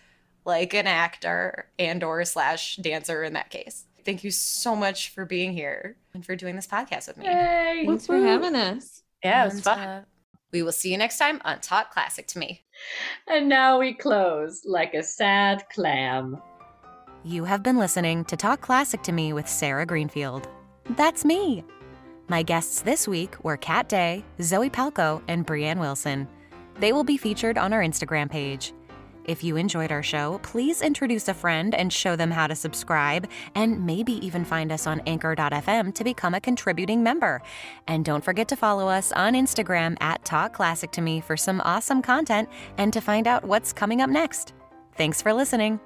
like an actor and or slash dancer in that case. Thank you so much for being here and for doing this podcast with me. Yay. Thanks for having us. Yeah, it was fun. Uh, we will see you next time on Talk Classic to Me. And now we close like a sad clam. You have been listening to Talk Classic to Me with Sarah Greenfield. That's me. My guests this week were Kat Day, Zoe Palco, and Brianne Wilson. They will be featured on our Instagram page. If you enjoyed our show, please introduce a friend and show them how to subscribe and maybe even find us on anchor dot f m to become a contributing member. And don't forget to follow us on Instagram at Talk Classic to Me for some awesome content and to find out what's coming up next. Thanks for listening.